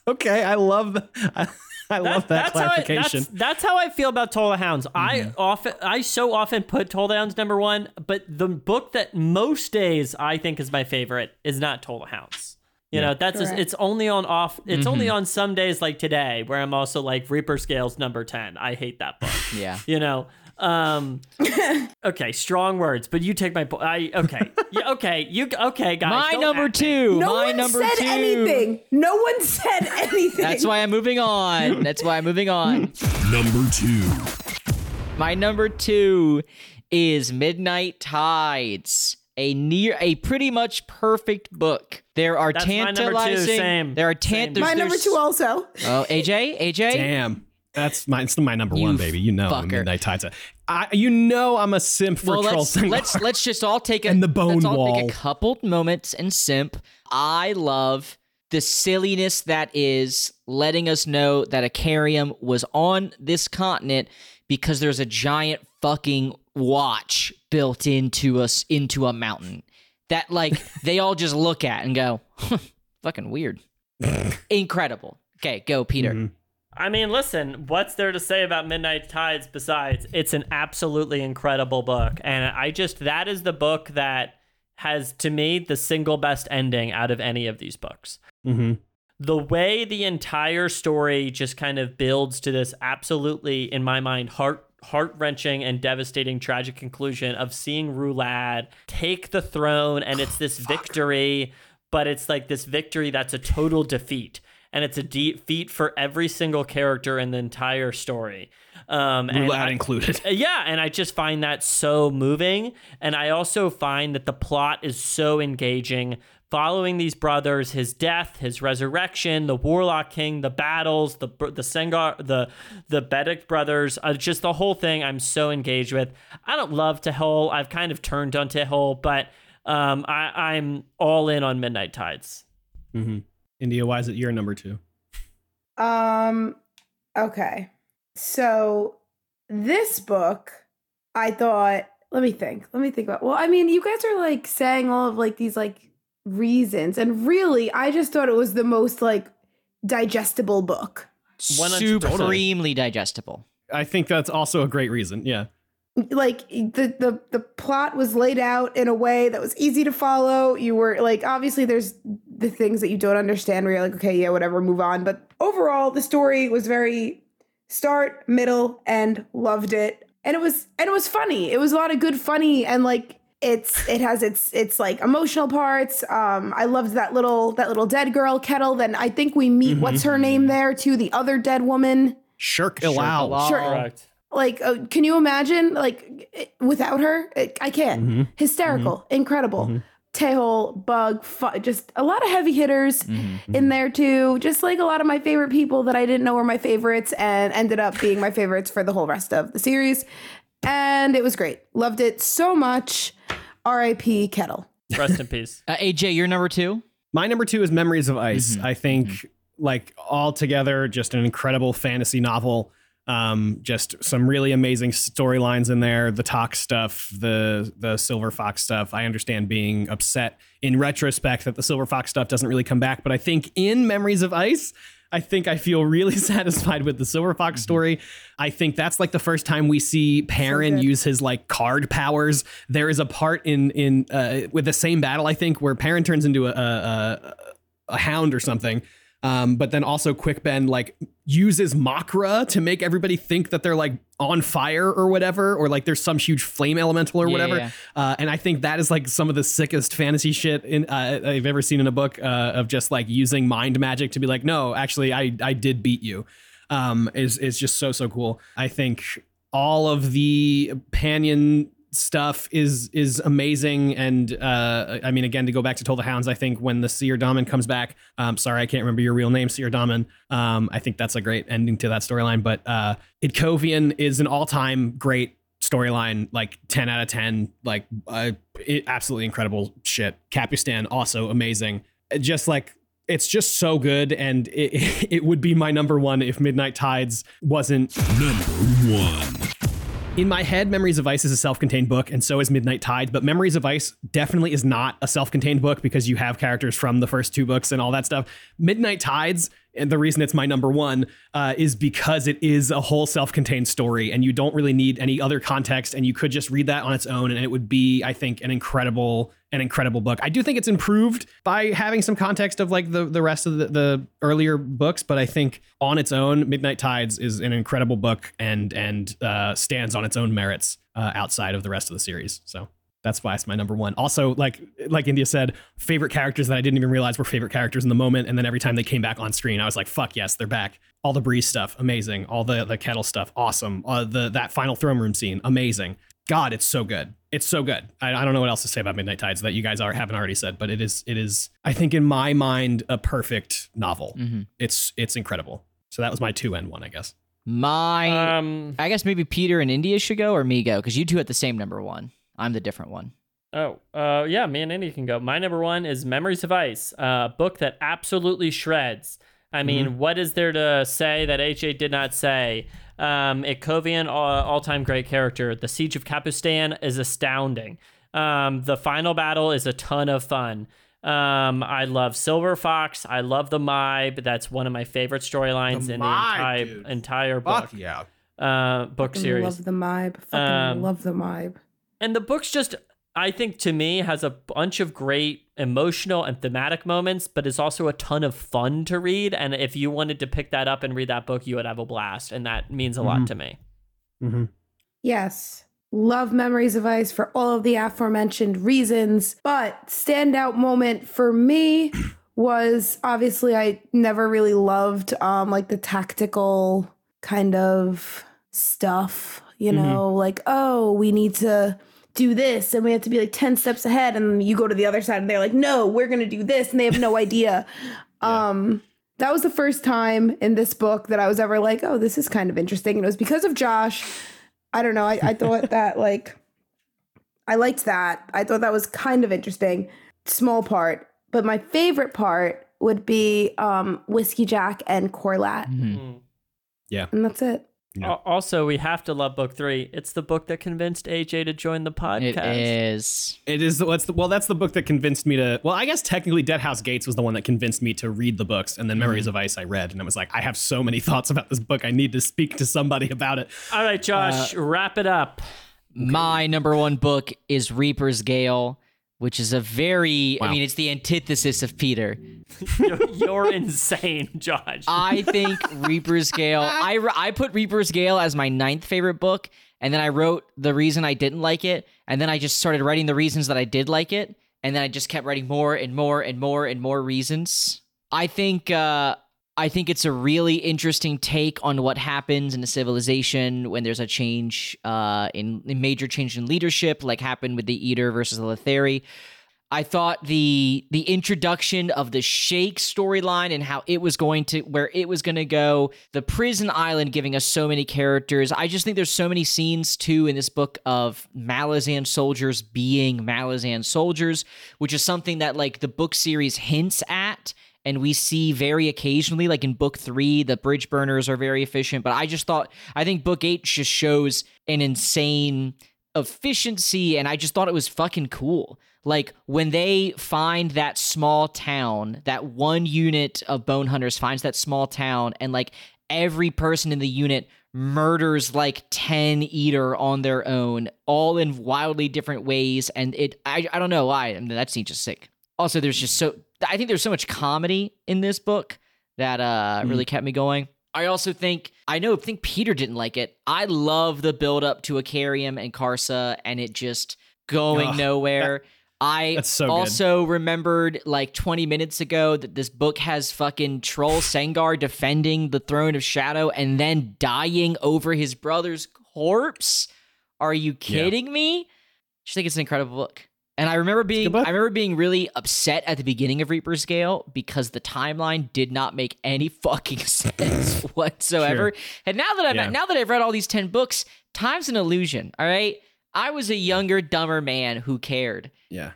Okay, I love I- I that, love that that's clarification. How I, that's, that's how I feel about Toll the Hounds. Mm-hmm. I often, I so often put Toll the Hounds number one, but the book that most days I think is my favorite is not Toll the Hounds. You yeah. know, that's just, it's only on off. It's mm-hmm. only on some days like today where I'm also like Reaper's Gale's number ten. I hate that book. Yeah, you know. Um, okay, strong words, but you take my po- I okay. Yeah, okay, you okay, guys. My number two. No my one number said two. anything. No one said anything. That's why I'm moving on. That's why I'm moving on. Number two. My number two is Midnight Tides. A near a pretty much perfect book. There are That's tantalizing. My number two, same. There are tant- same. My number two also. Oh, A J, A J. Damn. That's my, it's my number you one, baby. You know, Midnight Tides. I, you know, I'm a simp for well, Charles Singh. Let's let's just all take a and the bone let's all wall. Take a couple moments and simp. I love the silliness that is letting us know that Icarium was on this continent because there's a giant fucking watch built into us into a mountain that like they all just look at and go, huh, fucking weird, incredible. Okay, go Peter. Mm-hmm. I mean, listen, what's there to say about Midnight Tides besides it's an absolutely incredible book? And I just, that is the book that has, to me, the single best ending out of any of these books. Mm-hmm. The way the entire story just kind of builds to this absolutely, in my mind, heart heart-wrenching and devastating tragic conclusion of seeing Rulad take the throne, and it's this victory, but it's like this victory that's a total defeat. And it's a defeat for every single character in the entire story. Um, and I, included. Yeah, and I just find that so moving. And I also find that the plot is so engaging. Following these brothers, his death, his resurrection, the Warlock King, the battles, the the Sengar, the the Bedek brothers, uh, just the whole thing I'm so engaged with. I don't love Tehol. I've kind of turned on Tehol, but um, I, I'm all in on Midnight Tides. Mm-hmm. India, why is it your number two? Um, okay. So this book, I thought, let me think. Let me think about, well, I mean, you guys are like saying all of like these like reasons. And really, I just thought it was the most like digestible book. Supremely digestible. I think that's also a great reason. Yeah. Like the, the the plot was laid out in a way that was easy to follow. You were like, obviously there's the things that you don't understand where you're like, okay, yeah, whatever, move on. But overall, the story was very start, middle, end, loved it. And it was and it was funny. It was a lot of good funny, and like it's it has its its like emotional parts. Um, I loved that little that little dead girl Kettle. Then I think we meet mm-hmm. what's her name there too, the other dead woman. Shirk Ilal. Shirk Ilal. Like, uh, can you imagine, like, without her? It, I can't. Mm-hmm. Hysterical. Mm-hmm. Incredible. Mm-hmm. Tehol, Bug, fu- just a lot of heavy hitters mm-hmm. in there, too. Just, like, a lot of my favorite people that I didn't know were my favorites and ended up being my favorites for the whole rest of the series. And it was great. Loved it so much. R I P Kettle. Rest in peace. Uh, A J, your number two? My number two is Memories of Ice. Mm-hmm. I think, mm-hmm. like, all together, just an incredible fantasy novel. Um, just some really amazing storylines in there. The Tox stuff, the the Silver Fox stuff. I understand being upset in retrospect that the Silver Fox stuff doesn't really come back. But I think in Memories of Ice, I think I feel really satisfied with the Silver Fox story. I think that's like the first time we see Perrin so use his like card powers. There is a part in in uh, with the same battle, I think, where Perrin turns into a, a, a hound or something. Um, but then also Quickbend like uses Makra to make everybody think that they're like on fire or whatever, or like there's some huge flame elemental or yeah, whatever. Yeah. Uh, and I think that is like some of the sickest fantasy shit in, uh, I've ever seen in a book uh, of just like using mind magic to be like, no, actually, I, I did beat you. Um, is is just so, so cool. I think all of the Panion stuff is is amazing, and uh I mean, again, to go back to Toll the Hounds, I think when the Seer Daman comes back, um sorry I can't remember your real name, Seer Daman, um I think that's a great ending to that storyline. But uh Idkovian is an all-time great storyline, like ten out of ten, like uh, it, absolutely incredible shit. Capustan also amazing, just like it's just so good, and it it would be my number one if Midnight Tides wasn't number one. In my head, Memories of Ice is a self-contained book, and so is Midnight Tide, but Memories of Ice definitely is not a self-contained book because you have characters from the first two books and all that stuff. Midnight Tides, and the reason it's my number one, uh, is because it is a whole self-contained story, and you don't really need any other context, and you could just read that on its own, and it would be, I think, an incredible... an incredible book. I do think it's improved by having some context of like the, the rest of the, the earlier books, but I think on its own, Midnight Tides is an incredible book and and uh, stands on its own merits uh, outside of the rest of the series. So that's why it's my number one. Also, like like India said, favorite characters that I didn't even realize were favorite characters in the moment, and then every time they came back on screen, I was like, fuck yes, they're back. All the Breeze stuff, amazing. All the the Kettle stuff, awesome. Uh, the that final throne room scene, amazing. God, it's so good. It's so good. I, I don't know what else to say about Midnight Tides that you guys are haven't already said, but it is, it is, I think in my mind, a perfect novel. Mm-hmm. It's, it's incredible. So that was my two and one, I guess. My, um, I guess maybe Peter and India should go, or me go, because you two at the same number one. I'm the different one. Oh, uh, yeah, me and India can go. My number one is Memories of Ice, a book that absolutely shreds. I mean, mm-hmm. what is there to say that A J did not say? Um, Ikovian, all, all-time great character. The Siege of Kapustan is astounding. Um, the final battle is a ton of fun. Um, I love Silver Fox. I love the Maib. That's one of my favorite storylines in the entire dude. entire book. Fuck yeah. Uh, book fucking series. Love the Maib. Fucking um, love the Maib. And the book's just, I think to me, has a bunch of great emotional and thematic moments, but it's also a ton of fun to read. And if you wanted to pick that up and read that book, you would have a blast. And that means a mm-hmm. lot to me. Mm-hmm. Yes. Love Memories of Ice for all of the aforementioned reasons, but standout moment for me was obviously I never really loved um, like the tactical kind of stuff, you know, mm-hmm. like, oh, we need to do this and we have to be like ten steps ahead, and you go to the other side and they're like, no, we're going to do this, and they have no idea. Yeah. Um, that was the first time in this book that I was ever like, oh, this is kind of interesting. And it was because of Josh. I don't know. I, I thought that, like, I liked that. I thought that was kind of interesting. Small part. But my favorite part would be um, Whiskey Jack and Corlat. Mm-hmm. Yeah. And that's it. Yeah. Also, we have to love book three. It's the book that convinced A J to join the podcast. It is. It is. Well, the, well, that's the book that convinced me to. Well, I guess technically Deadhouse Gates was the one that convinced me to read the books. And then mm-hmm. Memories of Ice I read. And I was like, I have so many thoughts about this book. I need to speak to somebody about it. All right, Josh, uh, wrap it up. My number one book is Reaper's Gale, which is a very, wow. I mean, it's the antithesis of Peter. You're, you're insane, Josh. I think Reaper's Gale, I, I put Reaper's Gale as my ninth favorite book, and then I wrote the reason I didn't like it, and then I just started writing the reasons that I did like it, and then I just kept writing more and more and more and more reasons. I think, uh, I think it's a really interesting take on what happens in a civilization when there's a change uh, in, in major change in leadership, like happened with the Eater versus the Letheri. I thought the the introduction of the Sheikh storyline and how it was going to, where it was going to go, the prison island giving us so many characters. I just think there's so many scenes, too, in this book of Malazan soldiers being Malazan soldiers, which is something that, like, the book series hints at. And we see very occasionally, like in book three, the bridge burners are very efficient. But I just thought, I think book eight just shows an insane efficiency. And I just thought it was fucking cool. Like when they find that small town, that one unit of bone hunters finds that small town, and like every person in the unit murders like ten Eater on their own, all in wildly different ways. And it, I, I don't know why. I mean, that scene's just sick. Also, there's just so, I think there's so much comedy in this book that uh, really mm. kept me going. I also think, I know, I think Peter didn't like it. I love the build up to Icarium and Kharsa and it just going Ugh, nowhere. That, I so also good. remembered like twenty minutes ago that this book has fucking Troll Sengar defending the Throne of Shadow and then dying over his brother's corpse. Are you kidding yeah. me? I just think it's an incredible book. And I remember being I remember being really upset at the beginning of Reaper's Gale because the timeline did not make any fucking sense whatsoever. Sure. And now that I've yeah. now that I've read all these ten books, time's an illusion. All right, I was a younger, dumber man who cared. Yeah,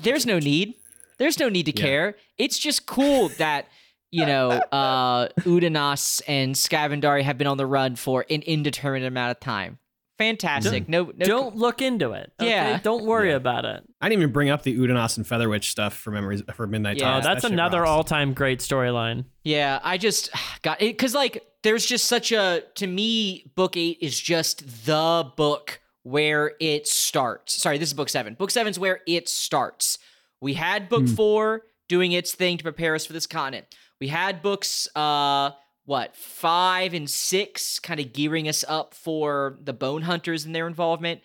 there's no need. There's no need to yeah. care. It's just cool that you know uh, Udanos and Skavandari have been on the run for an indeterminate amount of time. Fantastic. No, no, don't look into it. Okay? Yeah, don't worry yeah. about it. I didn't even bring up the Udanos and Featherwitch stuff for memories for Midnight. Yeah, Times. That's that another all time great storyline. Yeah, I just got it because like there's just such a to me book eight is just the book where it starts. Sorry, this is book seven. Book seven's where it starts. We had book mm. four doing its thing to prepare us for this continent. We had books. Uh, What, five and six kind of gearing us up for the Bone Hunters and their involvement.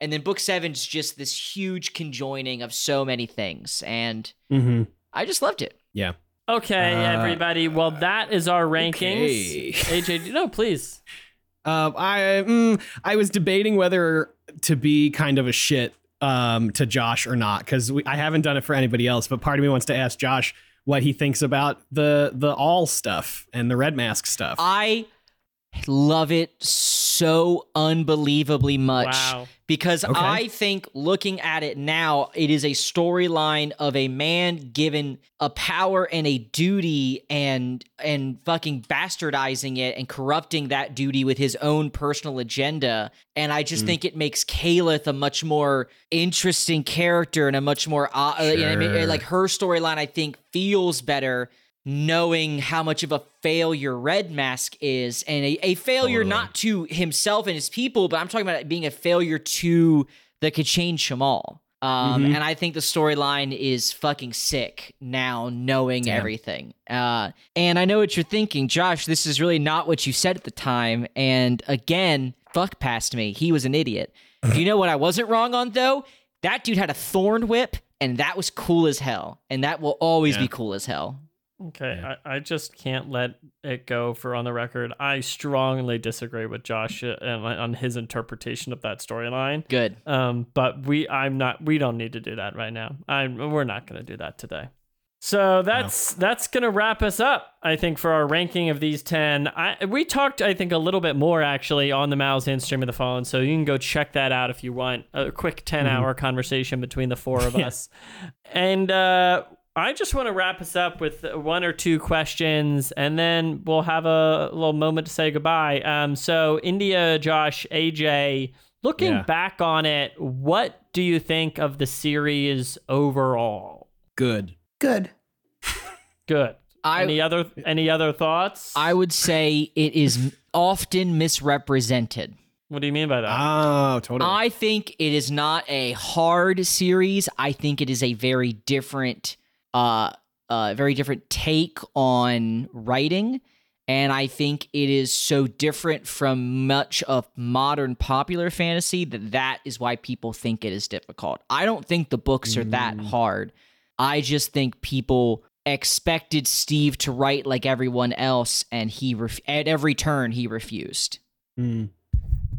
And then book seven is just this huge conjoining of so many things. And mm-hmm. I just loved it. Yeah. Okay, uh, everybody. Well, that is our rankings. Okay. A J, no, please. Uh, I mm, I was debating whether to be kind of a shit um, to Josh or not, because I haven't done it for anybody else. But part of me wants to ask Josh what he thinks about the the all stuff and the red mask stuff. I love it so unbelievably much. Wow. Because okay. I think looking at it now, it is a storyline of a man given a power and a duty and and fucking bastardizing it and corrupting that duty with his own personal agenda. And I just mm. think it makes Kaleth a much more interesting character and a much more, uh, sure. you know what I mean? Like her storyline, I think, feels better knowing how much of a failure Red Mask is, and a, a failure oh. not to himself and his people, but I'm talking about it being a failure to the Kachin Shamal. Um, mm-hmm. And I think the storyline is fucking sick now, knowing Damn. everything. Uh, and I know what you're thinking, Josh, this is really not what you said at the time. And again, fuck past me. He was an idiot. Do you know what I wasn't wrong on, though? That dude had a thorn whip, and that was cool as hell. And that will always yeah. be cool as hell. Okay, yeah. I, I just can't let it go for on the record. I strongly disagree with Josh and on his interpretation of that storyline. Good, um, but we I'm not we don't need to do that right now. I we're not going to do that today. So that's no. that's going to wrap us up, I think, for our ranking of these ten. I we talked, I think, a little bit more actually on the Malazan Stream of the Fallen, so you can go check that out if you want. A quick ten-hour mm-hmm. conversation between the four of us, and. uh I just want to wrap us up with one or two questions, and then we'll have a little moment to say goodbye. Um, so, India, Josh, A J, looking yeah. back on it, what do you think of the series overall? Good. Good. Good. I, any other any other thoughts? I would say it is often misrepresented. What do you mean by that? Oh, totally. I think it is not a hard series. I think it is a very different... Uh, uh, very different take on writing, and I think it is so different from much of modern popular fantasy that that is why people think it is difficult. I don't think the books are that hard. I just think people expected Steve to write like everyone else, and he ref- at every turn he refused. Mm.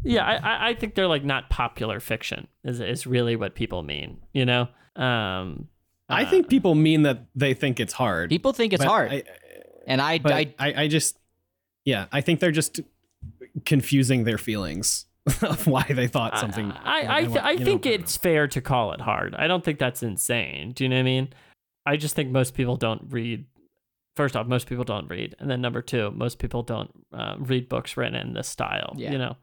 Yeah, I, I think they're like not popular fiction is is really what people mean, you know? Um... I think people mean that they think it's hard. People think it's hard. I, and I I, I I just, yeah, I think they're just confusing their feelings of why they thought something. I, I, I, th- I think know, it's fair to call it hard. I don't think that's insane. Do you know what I mean? I just think most people don't read. First off, most people don't read. And then number two, most people don't uh, read books written in this style, yeah. you know?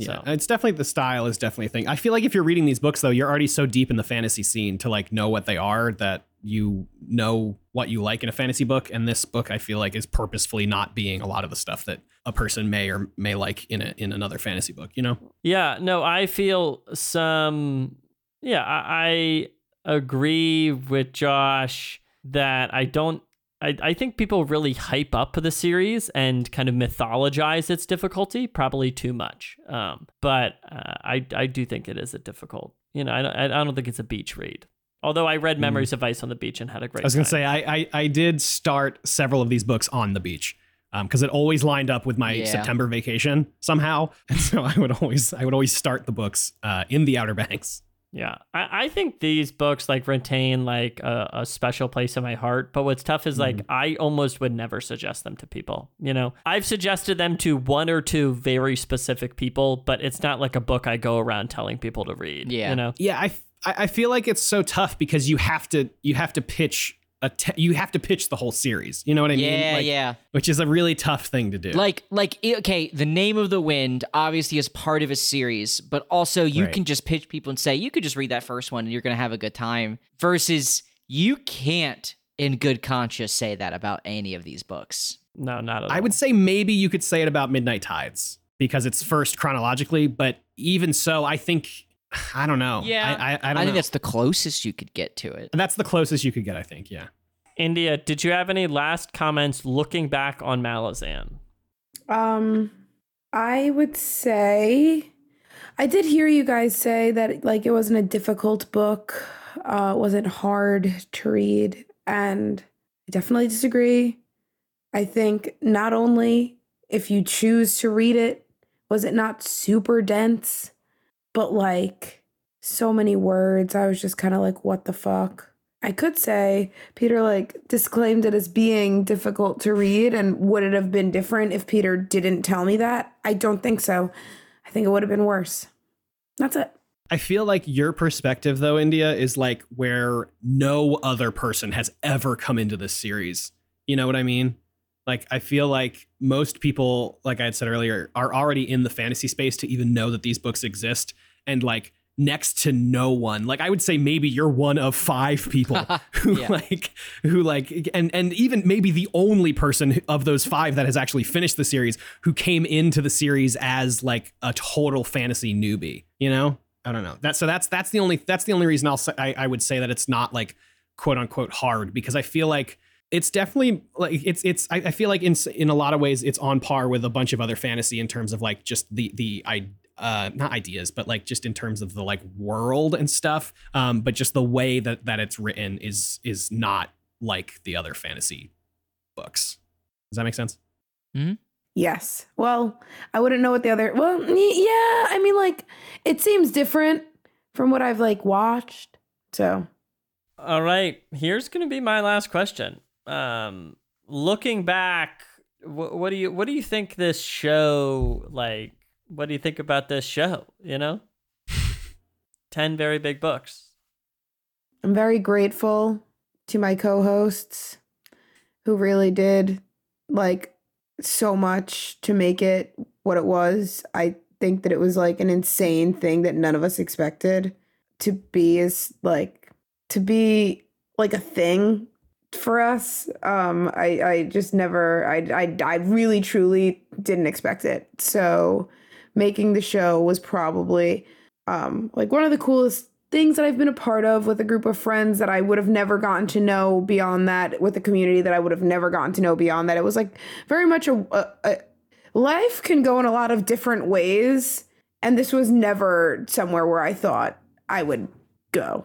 Yeah, so. It's definitely the style is definitely a thing. I feel like if you're reading these books, though, you're already so deep in the fantasy scene to like know what they are that you know what you like in a fantasy book. And this book, I feel like, is purposefully not being a lot of the stuff that a person may or may like in a, in another fantasy book, you know? Yeah, no, I feel some. Yeah, I, I agree with Josh that I don't. I, I think people really hype up the series and kind of mythologize its difficulty probably too much. Um, but uh, I I do think it is a difficult, you know, I don't, I don't think it's a beach read. Although I read mm. Memories of Ice on the Beach and had a great time. I was going to say, I, I, I did start several of these books on the beach because um, it always lined up with my yeah. September vacation somehow. And so I would always I would always start the books uh, in the Outer Banks. Yeah, I, I think these books like retain like a, a special place in my heart. But what's tough is like mm-hmm. I almost would never suggest them to people. You know, I've suggested them to one or two very specific people, but it's not like a book I go around telling people to read. Yeah, you know? Yeah, I, I feel like it's so tough because you have to you have to pitch a te- you have to pitch the whole series. You know what I mean? Yeah, like, yeah. Which is a really tough thing to do. Like like okay, The Name of the Wind obviously is part of a series, but also you right. can just pitch people and say you could just read that first one and you're going to have a good time. Versus you can't in good conscience say that about any of these books. No, not at all. I would say maybe you could say it about Midnight Tides because it's first chronologically, but even so, I think I don't know. Yeah, I, I, I, don't I think know. That's the closest you could get to it. That's the closest you could get, I think. Yeah. India, did you have any last comments looking back on Malazan? Um, I would say I did hear you guys say that like it wasn't a difficult book, uh, it wasn't hard to read, and I definitely disagree. I think not only if you choose to read it, was it not super dense? But like so many words, I was just kind of like, what the fuck? I could say Peter like disclaimed it as being difficult to read, and would it have been different if Peter didn't tell me that? I don't think so. I think it would have been worse. That's it. I feel like your perspective, though, India, is like where no other person has ever come into this series. You know what I mean? Like, I feel like most people, like I had said earlier, are already in the fantasy space to even know that these books exist, and like next to no one. Like, I would say maybe you're one of five people who yeah. like who like and and even maybe the only person of those five that has actually finished the series who came into the series as like a total fantasy newbie, you know? I don't know. That so that's that's the only that's the only reason I'll say, I, I would say that it's not like quote unquote hard, because I feel like it's definitely like it's it's I, I feel like in in a lot of ways it's on par with a bunch of other fantasy in terms of like just the the I. Uh, not ideas, but like just in terms of the like world and stuff. Um, but just the way that, that it's written is is not like the other fantasy books. Does that make sense? Mm-hmm. Yes. Well, I wouldn't know what the other. Well, yeah. I mean, like it seems different from what I've like watched. So. All right. Here's going to be my last question. Um, looking back, wh- what do you what do you think this show like? What do you think about this show? You know, ten Very Big Books. I'm very grateful to my co-hosts who really did like so much to make it what it was. I think that it was like an insane thing that none of us expected to be as like to be like a thing for us. Um, I, I just never I, I, I really, truly didn't expect it. So making the show was probably um, like one of the coolest things that I've been a part of with a group of friends that I would have never gotten to know beyond that, with a community that I would have never gotten to know beyond that. It was like very much a, a, a life can go in a lot of different ways. And this was never somewhere where I thought I would go.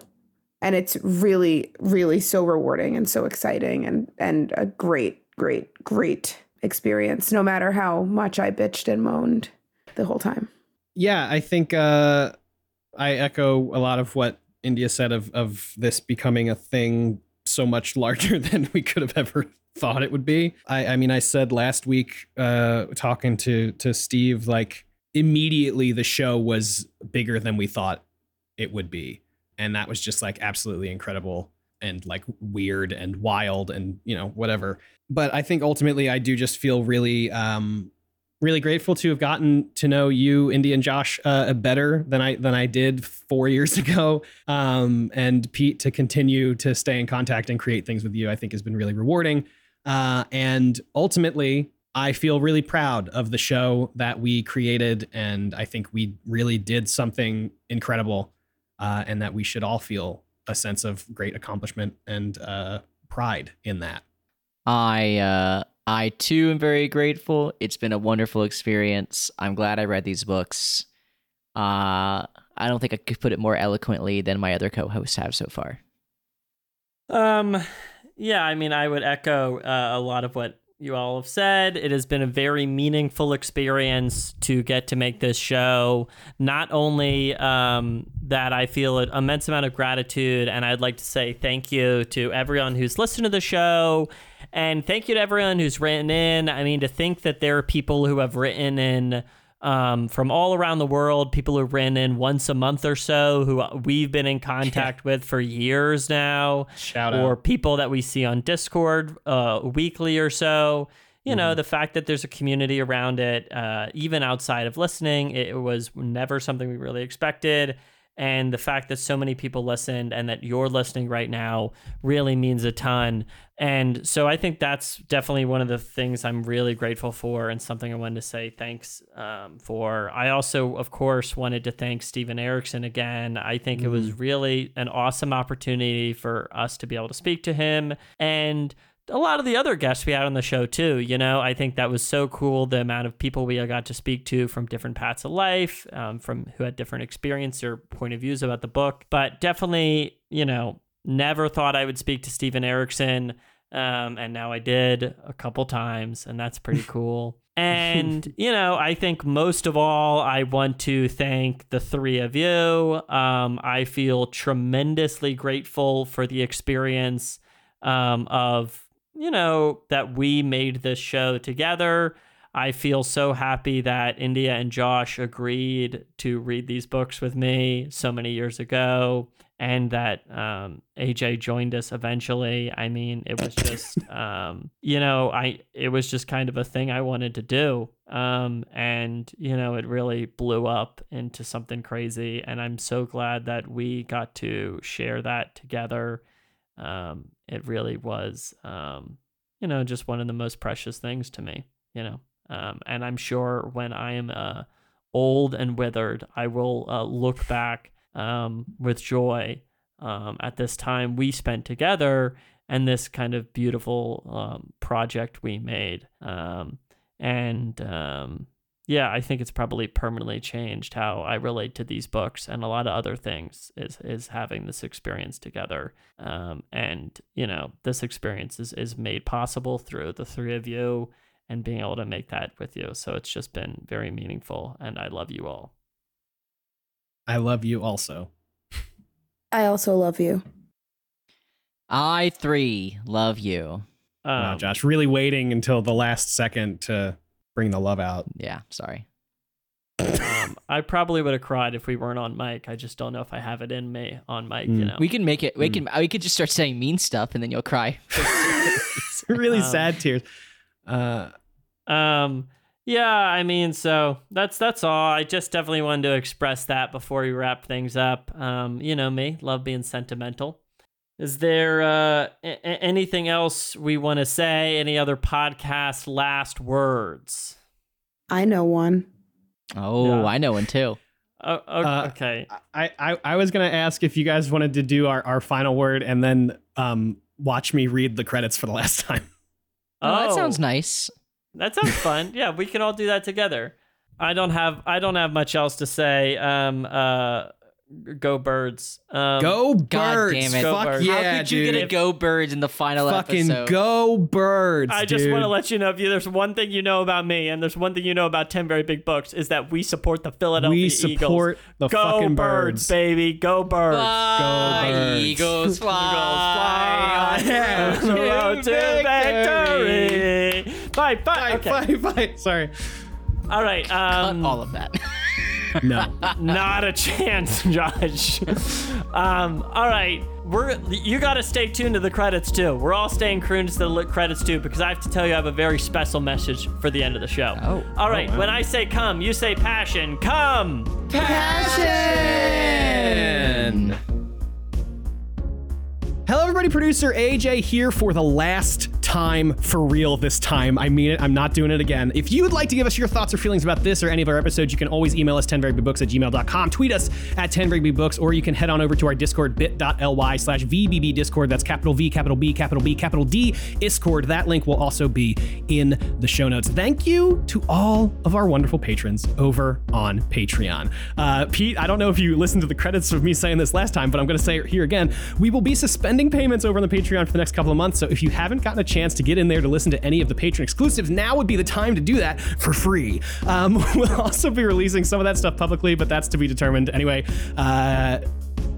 And it's really, really so rewarding and so exciting and, and a great, great, great experience, no matter how much I bitched and moaned the whole time. Yeah, I think uh, I echo a lot of what India said of of this becoming a thing so much larger than we could have ever thought it would be. I, I mean, I said last week uh, talking to to Steve, like immediately the show was bigger than we thought it would be. And that was just like absolutely incredible and like weird and wild and, you know, whatever. But I think ultimately I do just feel really um really grateful to have gotten to know you, India and Josh, uh, better than I than I did four years ago. Um, and Pete, to continue to stay in contact and create things with you, I think has been really rewarding. Uh, and ultimately, I feel really proud of the show that we created. And I think we really did something incredible, uh, and that we should all feel a sense of great accomplishment and uh, pride in that. I... Uh... I, too, am very grateful. It's been a wonderful experience. I'm glad I read these books. Uh, I don't think I could put it more eloquently than my other co-hosts have so far. Um, yeah, I mean, I would echo uh, a lot of what you all have said. It has been a very meaningful experience to get to make this show. Not only um, that I feel an immense amount of gratitude, and I'd like to say thank you to everyone who's listened to the show. And thank you to everyone who's written in. I mean, to think that there are people who have written in um, from all around the world, people who've written in once a month or so, who we've been in contact with for years now. Shout out. Or people that we see on Discord uh, weekly or so. You mm-hmm. know, the fact that there's a community around it, uh, even outside of listening, it was never something we really expected. And the fact that so many people listened and that you're listening right now really means a ton. And so I think that's definitely one of the things I'm really grateful for, and something I wanted to say thanks um, for. I also, of course, wanted to thank Steven Erikson again. I think mm-hmm. it was really an awesome opportunity for us to be able to speak to him, and a lot of the other guests we had on the show too. You know, I think that was so cool, the amount of people we got to speak to from different paths of life, um, from who had different experience or point of views about the book. But definitely, you know, never thought I would speak to Steven Erikson. Um, and now I did a couple times, and that's pretty cool. And, you know, I think most of all, I want to thank the three of you. Um, I feel tremendously grateful for the experience um, of, you know, that we made this show together. I feel so happy that India and Josh agreed to read these books with me so many years ago, and that um, A J joined us eventually. I mean, it was just, um, you know, I it was just kind of a thing I wanted to do. Um, and, you know, it really blew up into something crazy. And I'm so glad that we got to share that together. Um, it really was, um, you know, just one of the most precious things to me, you know. Um, and I'm sure when I am uh, old and withered, I will uh, look back um, with joy um, at this time we spent together and this kind of beautiful um, project we made. Um, and um, yeah, I think it's probably permanently changed how I relate to these books and a lot of other things is is having this experience together. Um, and, you know, this experience is, is made possible through the three of you and being able to make that with you. So it's just been very meaningful, and I love you all. I love you also. I also love you. I three love you. Um, wow, Josh, really waiting until the last second to bring the love out. Yeah, sorry. um, I probably would have cried if we weren't on mic. I just don't know if I have it in me on mic. Mm. You know, we can make it. We mm. can. We could just start saying mean stuff, and then you'll cry. Really um, sad tears. Uh, um, yeah, I mean, so that's, that's all. I just definitely wanted to express that before we wrap things up. Um, you know me, love being sentimental. Is there, uh, a- anything else we want to say? Any other podcast last words? I know one. Oh, yeah. I know one too. Oh, okay. Uh, I, I, I was going to ask if you guys wanted to do our, our final word and then, um, watch me read the credits for the last time. Oh, that sounds nice. That sounds fun. Yeah, we can all do that together. I don't have I don't have much else to say. Um, uh, go birds. Um, go birds. God damn it. Go Fuck birds. Yeah, How could you dude. get a go birds in the final Fucking episode? Fucking go birds, I just dude. want to let you know, if you, there's one thing you know about me, and there's one thing you know about ten Very Big Books, is that we support the Philadelphia Eagles. We support Eagles. the go fucking birds. birds. baby. Go birds. Fly, go birds. Eagles fly. Eagles fly. On the road to victory. victory. Bye, bye. Bye, okay. bye, bye. Sorry. All right. Um, Cut all of that. No, not a chance, Josh. Um, all right, we're you got to stay tuned to the credits too. We're all staying tuned to the credits too, because I have to tell you, I have a very special message for the end of the show. Oh, all right. Oh, wow. When I say come, you say passion. Come, passion. Hello, everybody. Producer A J here for the last time, for real this time. I mean it. I'm not doing it again. If you would like to give us your thoughts or feelings about this or any of our episodes, you can always email us ten very big books at gmail dot com. Tweet us at ten very big books, or you can head on over to our Discord, bit dot l y slash v b b discord. That's capital V, capital B, capital B, capital D, Discord. That link will also be in the show notes. Thank you to all of our wonderful patrons over on Patreon. Uh, Pete, I don't know if you listened to the credits of me saying this last time, but I'm going to say it here again. We will be suspending payments over on the Patreon for the next couple of months, so if you haven't gotten a chance to get in there to listen to any of the patron exclusives, now would be the time to do that for free. Um, we'll also be releasing some of that stuff publicly, but that's to be determined. Anyway, uh,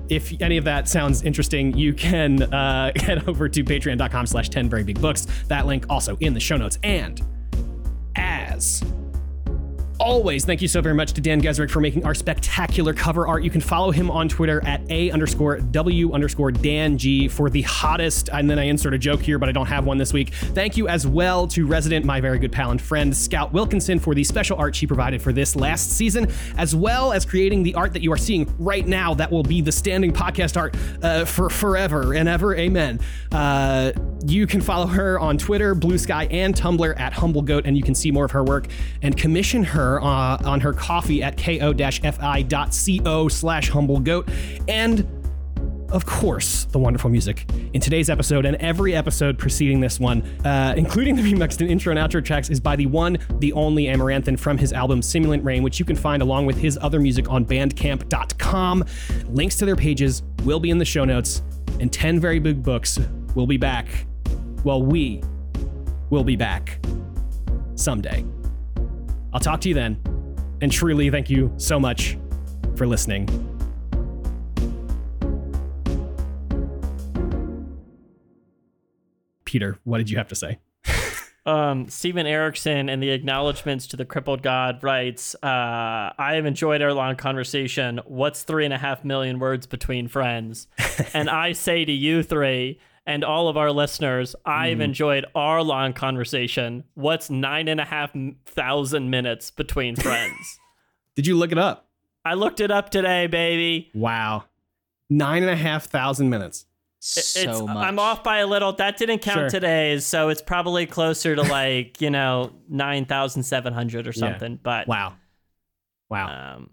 if any of that sounds interesting, you can uh, head over to patreon dot com slash ten very big books. That link also in the show notes. And as always, thank you so very much to Dan Geserick for making our spectacular cover art. You can follow him on Twitter at A underscore W underscore Dan G for the hottest, and then I insert a joke here, but I don't have one this week. Thank you as well to resident, my very good pal and friend, Scout Wilkinson, for the special art she provided for this last season, as well as creating the art that you are seeing right now that will be the standing podcast art uh, for forever and ever. Amen. Uh, you can follow her on Twitter, Blue Sky, and Tumblr at Humble Goat, and you can see more of her work and commission her Uh, on her coffee at ko dash f i dot co slash humble goat. And of course, the wonderful music in today's episode and every episode preceding this one, uh, including the remixed and intro and outro tracks, is by the one, the only Amaranthine from his album Simulant Rain, which you can find along with his other music on bandcamp dot com. Links to their pages will be in the show notes, and ten Very Big Books will be back Well, we will be back someday. I'll talk to you then. And truly, thank you so much for listening. Peter, what did you have to say? Um, Steven Erikson and the acknowledgments to the crippled god writes, uh, I have enjoyed our long conversation. What's three and a half million words between friends? And I say to you three and all of our listeners, I've mm. enjoyed our long conversation. What's nine and a half thousand minutes between friends? Did you look it up? I looked it up today, baby. Wow. Nine and a half thousand minutes. So it's, much. I'm off by a little. That didn't count sure. today's, so it's probably closer to like, you know, nine thousand seven hundred or something. Yeah. But wow. Wow. Um,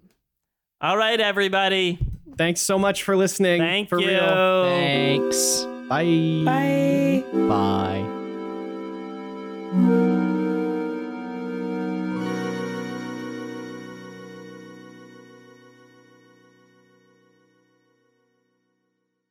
all right, everybody. Thanks so much for listening. Thank for you. Real. Thanks. Bye. Bye. Bye.